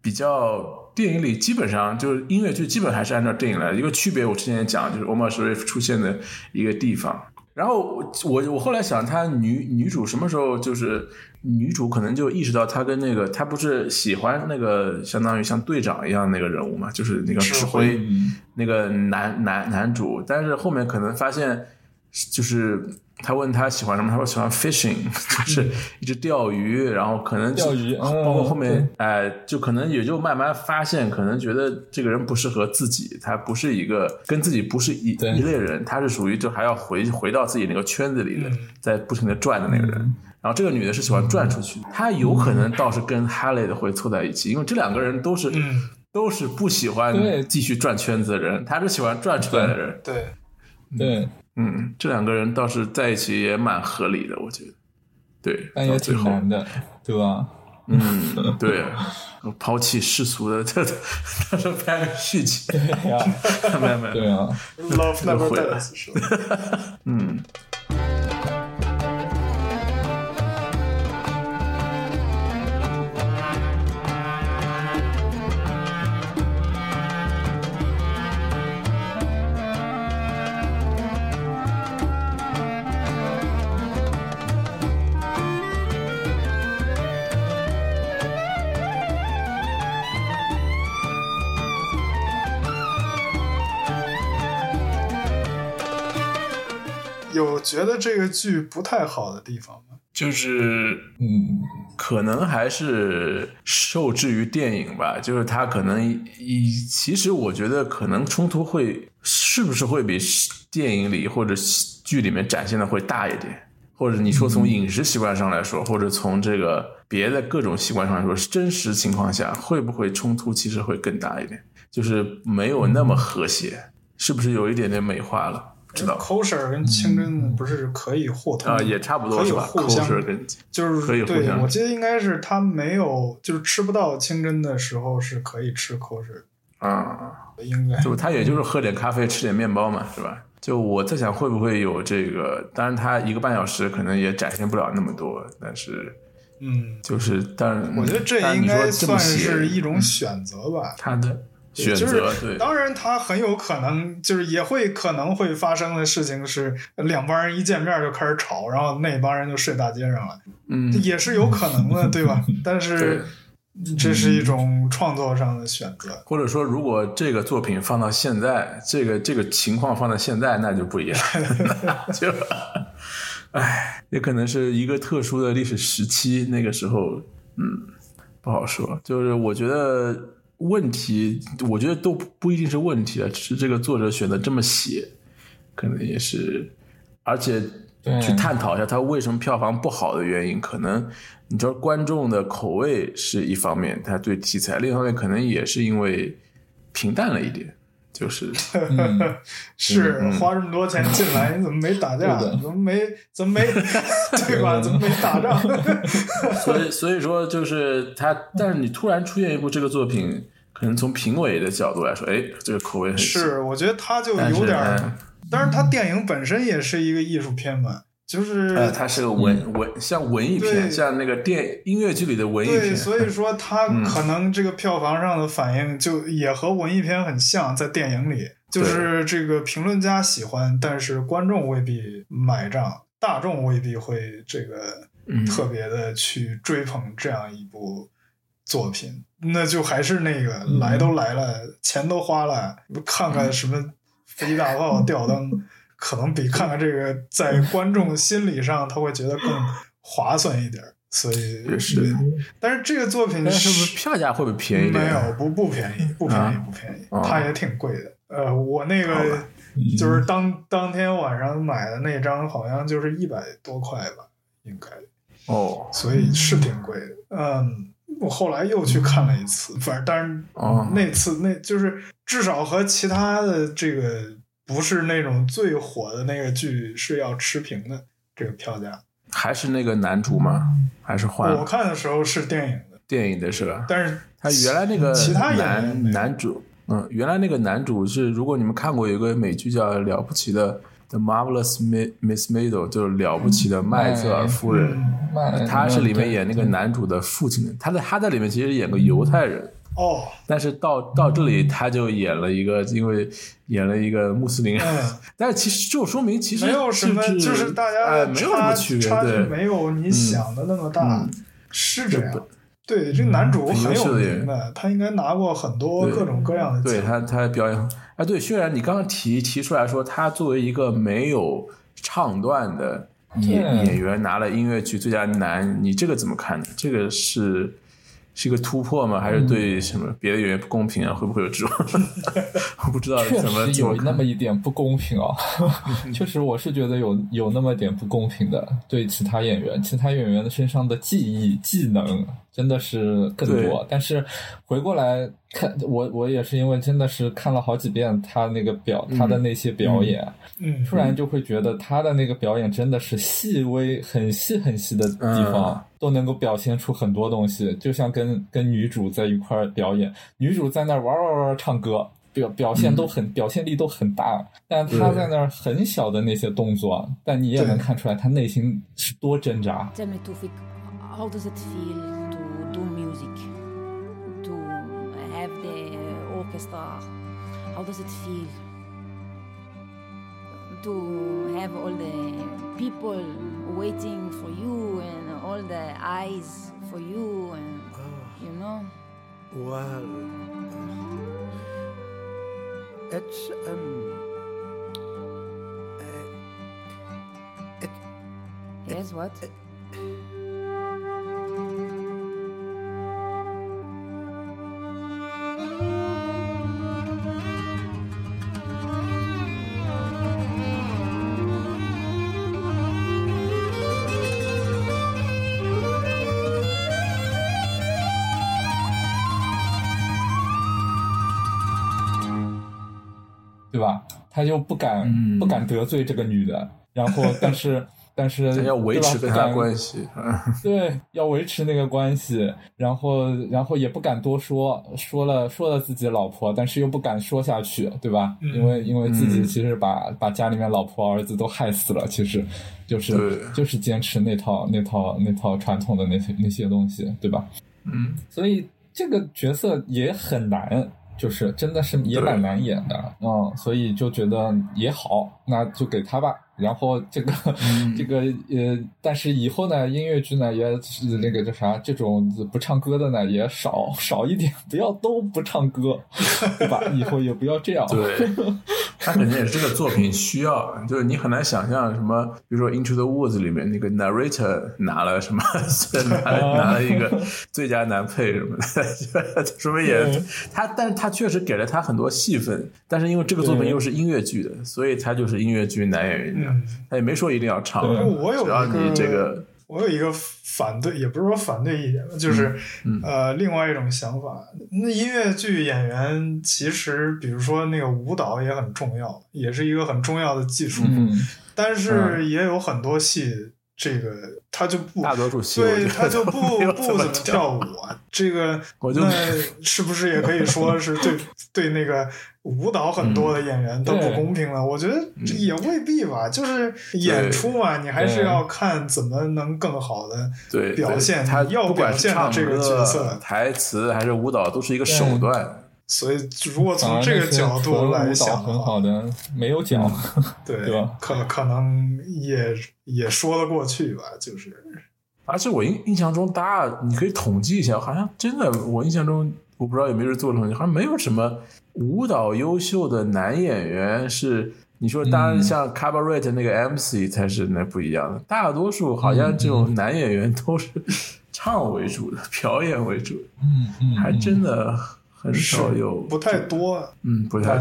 比较电影里基本上就是音乐剧，基本还是按照电影来的。一个区别我之前讲就是 Omar Sharif 出现的一个地方。然后我后来想，她女主什么时候，就是女主可能就意识到她跟那个，她不是喜欢那个相当于像队长一样那个人物嘛，就是那个指挥那个男主，但是后面可能发现，就是他问他喜欢什么，他说喜欢 fishing， 就是一直钓鱼，然后可能钓鱼，包括后面就可能也就慢慢发现，可能觉得这个人不适合自己，他不是一个跟自己不是一类人，他是属于就还要回到自己那个圈子里的，在不停的转的那个人。然后这个女的是喜欢转出去，她有可能倒是跟 Halle 会凑在一起，因为这两个人都是不喜欢继续转圈子的人，她是喜欢转出来的人。对。嗯，这两个人倒是在一起也蛮合理的，我觉得。对，但也挺难的，对吧？嗯，对，抛弃世俗的，他说拍个续集，对呀，没有，对啊 ，Love Never Dies， 嗯。有觉得这个剧不太好的地方吗？就是可能还是受制于电影吧，就是它可能其实我觉得可能冲突是不是会比电影里或者剧里面展现的会大一点，或者你说从饮食习惯上来说，或者从这个别的各种习惯上来说，真实情况下会不会冲突其实会更大一点，就是没有那么和谐，是不是有一点点美化了？kosher 跟清真不是可以互通啊，也差不多是吧？ kosher 跟就是可以互相，对，我记得应该是他没有，就是吃不到清真的时候是可以吃 kosher 啊，应该就他也就是喝点咖啡吃点面包嘛，是吧？就我在想会不会有这个，当然他1个半小时可能也展现不了那么多，但是就是但是我觉得这应该算是一种选择吧，他的选择，就是当然他很有可能就是也会可能会发生的事情是两帮人一见面就开始吵，然后那帮人就睡大街上了，也是有可能的，对吧？但是这是一种创作上的选择，或者说如果这个作品放到现在，这个情况放到现在，那就不一样了。就哎，也可能是一个特殊的历史时期，那个时候不好说，就是我觉得问题，我觉得都不一定是问题了，只是这个作者选择这么写，可能也是，而且去探讨一下它为什么票房不好的原因，可能你知道观众的口味是一方面，他对题材，另一方面可能也是因为平淡了一点，就是是花这么多钱进来，你怎么没打架？怎么没对吧？怎么没打仗？所以说就是他，但是你突然出现一部这个作品，可能从评委的角度来说，哎，这个口味很是，我觉得他就有点，当然他电影本身也是一个艺术片嘛，就是它是个像文艺片，像那个音乐剧里的文艺片，对，所以说它可能这个票房上的反应就也和文艺片很像，在电影里就是这个评论家喜欢，但是观众未必买账，大众未必会这个特别的去追捧这样一部作品，那就还是那个来都来了，钱都花了，看看什么飞机大炮、吊灯。可能比看看这个在观众心理上他会觉得更划算一点，所以是，但是这个作品是不是票价会不会便宜？没有，不便宜、啊，它也挺贵的。我那个就是当天晚上买的那张好像就是100多块吧，应该哦，所以是挺贵的。我后来又去看了一次，反正但是那次那就是至少和其他的这个。不是那种最火的那个剧是要持平的，这个票价还是那个男主吗？还是换了？我看的时候是电影的是吧？但是他原来那个其他男主，原来那个男主是，如果你们看过有个美剧叫《了不起的 The Marvelous Miss Maisel》，就是了不起的麦瑟尔夫人，他是里面演那个男主的父亲的，他在里面其实演个犹太人。哦，但是到这里他就演了一个，因为演了一个穆斯林人，但是其实就说明其实没有什么，就是大家没有什么区别，差距没有你想的那么大，是这样。对，这男主很有名的，他应该拿过很多各种各样的奖。对他表演，哎，对，虽然你刚刚提出来说，他作为一个没有唱段的演员拿了音乐剧最佳男，你这个怎么看？这个是一个突破吗？还是对什么别的演员不公平啊？会不会有这种？我不知道怎么。确实有那么一点不公平啊！确实，我是觉得有那么一点不公平的，对其他演员的身上的技艺、技能真的是更多。但是回过来看，我也是因为真的是看了好几遍他那个他的那些表演，突然就会觉得他的那个表演真的是细微、很细很细的地方。都能够表现出很多东西，就像跟女主在一块表演，女主在那玩唱歌，表现都很表现力都很大，但她在那很小的那些动作，但你也能看出来她内心是多挣扎。Tell me, Tufik, how does it feel to do music, to have the orchestra? How does it feel to have all the people waiting for you and?All the eyes for you, and you know. Well, it's Yes, what?他就不敢得罪这个女的，然后但是要维持跟他关系，对，要维持那个关系，然后也不敢多说了自己老婆，但是又不敢说下去，对吧？因为自己其实把家里面老婆儿子都害死了，其实就是坚持那套传统的那些东西，对吧？所以这个角色也很难。就是真的是也蛮难演的，所以就觉得也好，那就给他吧。然后但是以后呢，音乐剧呢也是那个叫啥，这种不唱歌的呢也少一点，不要都不唱歌，对吧？以后也不要这样。对，它肯定也是这个作品需要，就是你很难想象什么，比如说 Into the Woods 里面那个 narrator 拿了什么拿了一个最佳男配什么的，说明也他，但是他确实给了他很多戏份，但是因为这个作品又是音乐剧的，所以他就是音乐剧男演员的，他也没说一定要唱，只要你这个。我有一个反对，也不是说反对意见吧，就是另外一种想法。那音乐剧演员其实，比如说那个舞蹈也很重要，也是一个很重要的技术。但是也有很多戏，这个他就不，大多数戏，对，他就不怎么跳舞啊。这个那是不是也可以说是对那个？舞蹈很多的演员都不公平了，我觉得也未必吧，就是演出嘛，你还是要看怎么能更好的表现，他要表现的这个角色，台词还是舞蹈都是一个手段。所以如果从这个角度来想，很好的没有讲，对吧？可能也说得过去吧，就是。而且我印象中，大家你可以统计一下，好像真的，我印象中我不知道有没有人做统计，好像没有什么。舞蹈优秀的男演员是你说当然像 Cabaret 那个 MC 才是那不一样的，大多数好像这种男演员都是唱为主的，表演为主的，还真的很少有，不太多，不太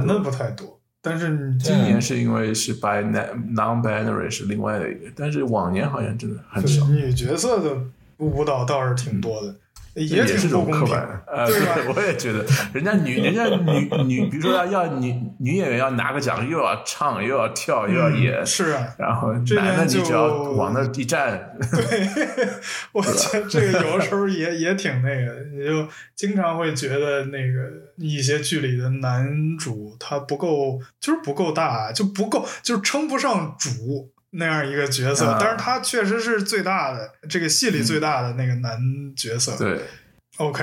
多。但是今年是因为是 non-binary 是另外的一个，但是往年好像真的很少。女角色的舞蹈倒是挺多的，也是种刻板啊，对，我也觉得，人家女，比如说要女演员要拿个奖，又要唱又要跳又要演，是啊，然后男的你只要往那一站，对，我觉得这个有的时候也挺那个，你就经常会觉得那个一些剧里的男主他不够，就是不够大，就不够，就是称不上主。那样一个角色，但是他确实是最大的，这个戏里最大的那个男角色。对 ，OK，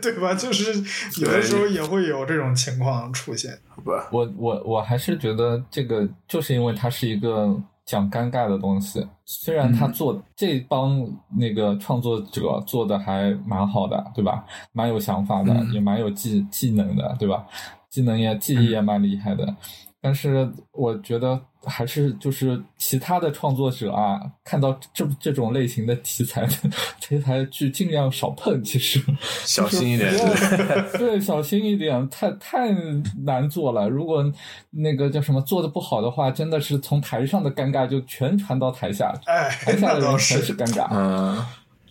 对吧？就是有的时候也会有这种情况出现。我还是觉得这个就是因为它是一个讲尴尬的东西，虽然他做这帮那个创作者做的还蛮好的，对吧？蛮有想法的，也蛮有技能的，对吧？技艺也蛮厉害的，但是我觉得。还是就是其他的创作者啊，看到这种类型的题材剧尽量少碰，其实小心一点，对，小心一点，太难做了。如果那个叫什么做的不好的话，真的是从台上的尴尬就全传到台下，台下的人全是尴尬，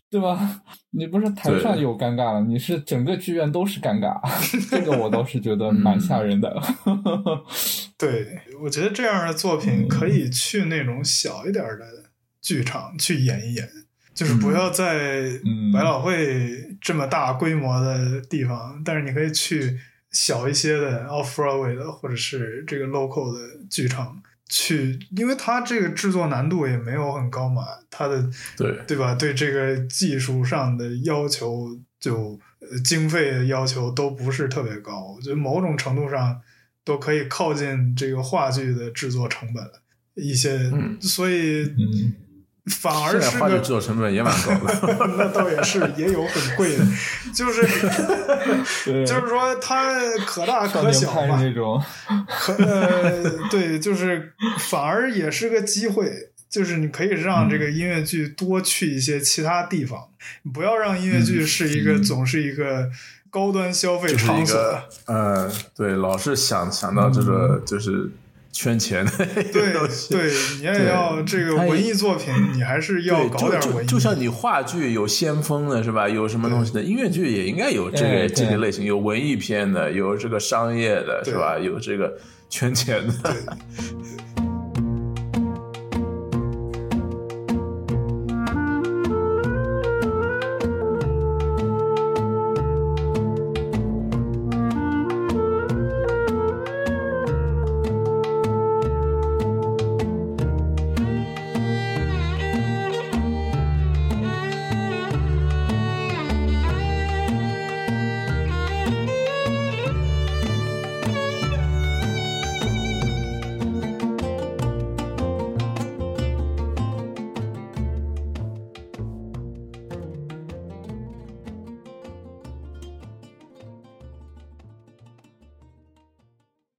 对吧？你不是台上有尴尬了，你是整个剧院都是尴尬，这个我倒是觉得蛮吓人的。对，我觉得这样的作品可以去那种小一点的剧场去演一演，就是不要在百老汇这么大规模的地方，但是你可以去小一些的 Off-Broadway 的或者是这个 local 的剧场去，因为它这个制作难度也没有很高嘛，它的对吧？对这个技术上的要求就经费的要求都不是特别高，我觉得某种程度上。都可以靠近这个话剧的制作成本一些，所以反而是话剧制作成本也蛮高的，那倒也是也有很贵的，就是说它可大可小吧，那种对，就是反而也是个机会。就是你可以让这个音乐剧多去一些其他地方，不要让音乐剧是一个总是一个高端消费场所，对，老是想到这个就是圈钱的东西，对，你也要这个文艺作品，你还是要搞点文艺。就像你话剧有先锋的是吧？有什么东西的音乐剧也应该有这个类型，有文艺片的，有这个商业的是吧？有这个圈钱的。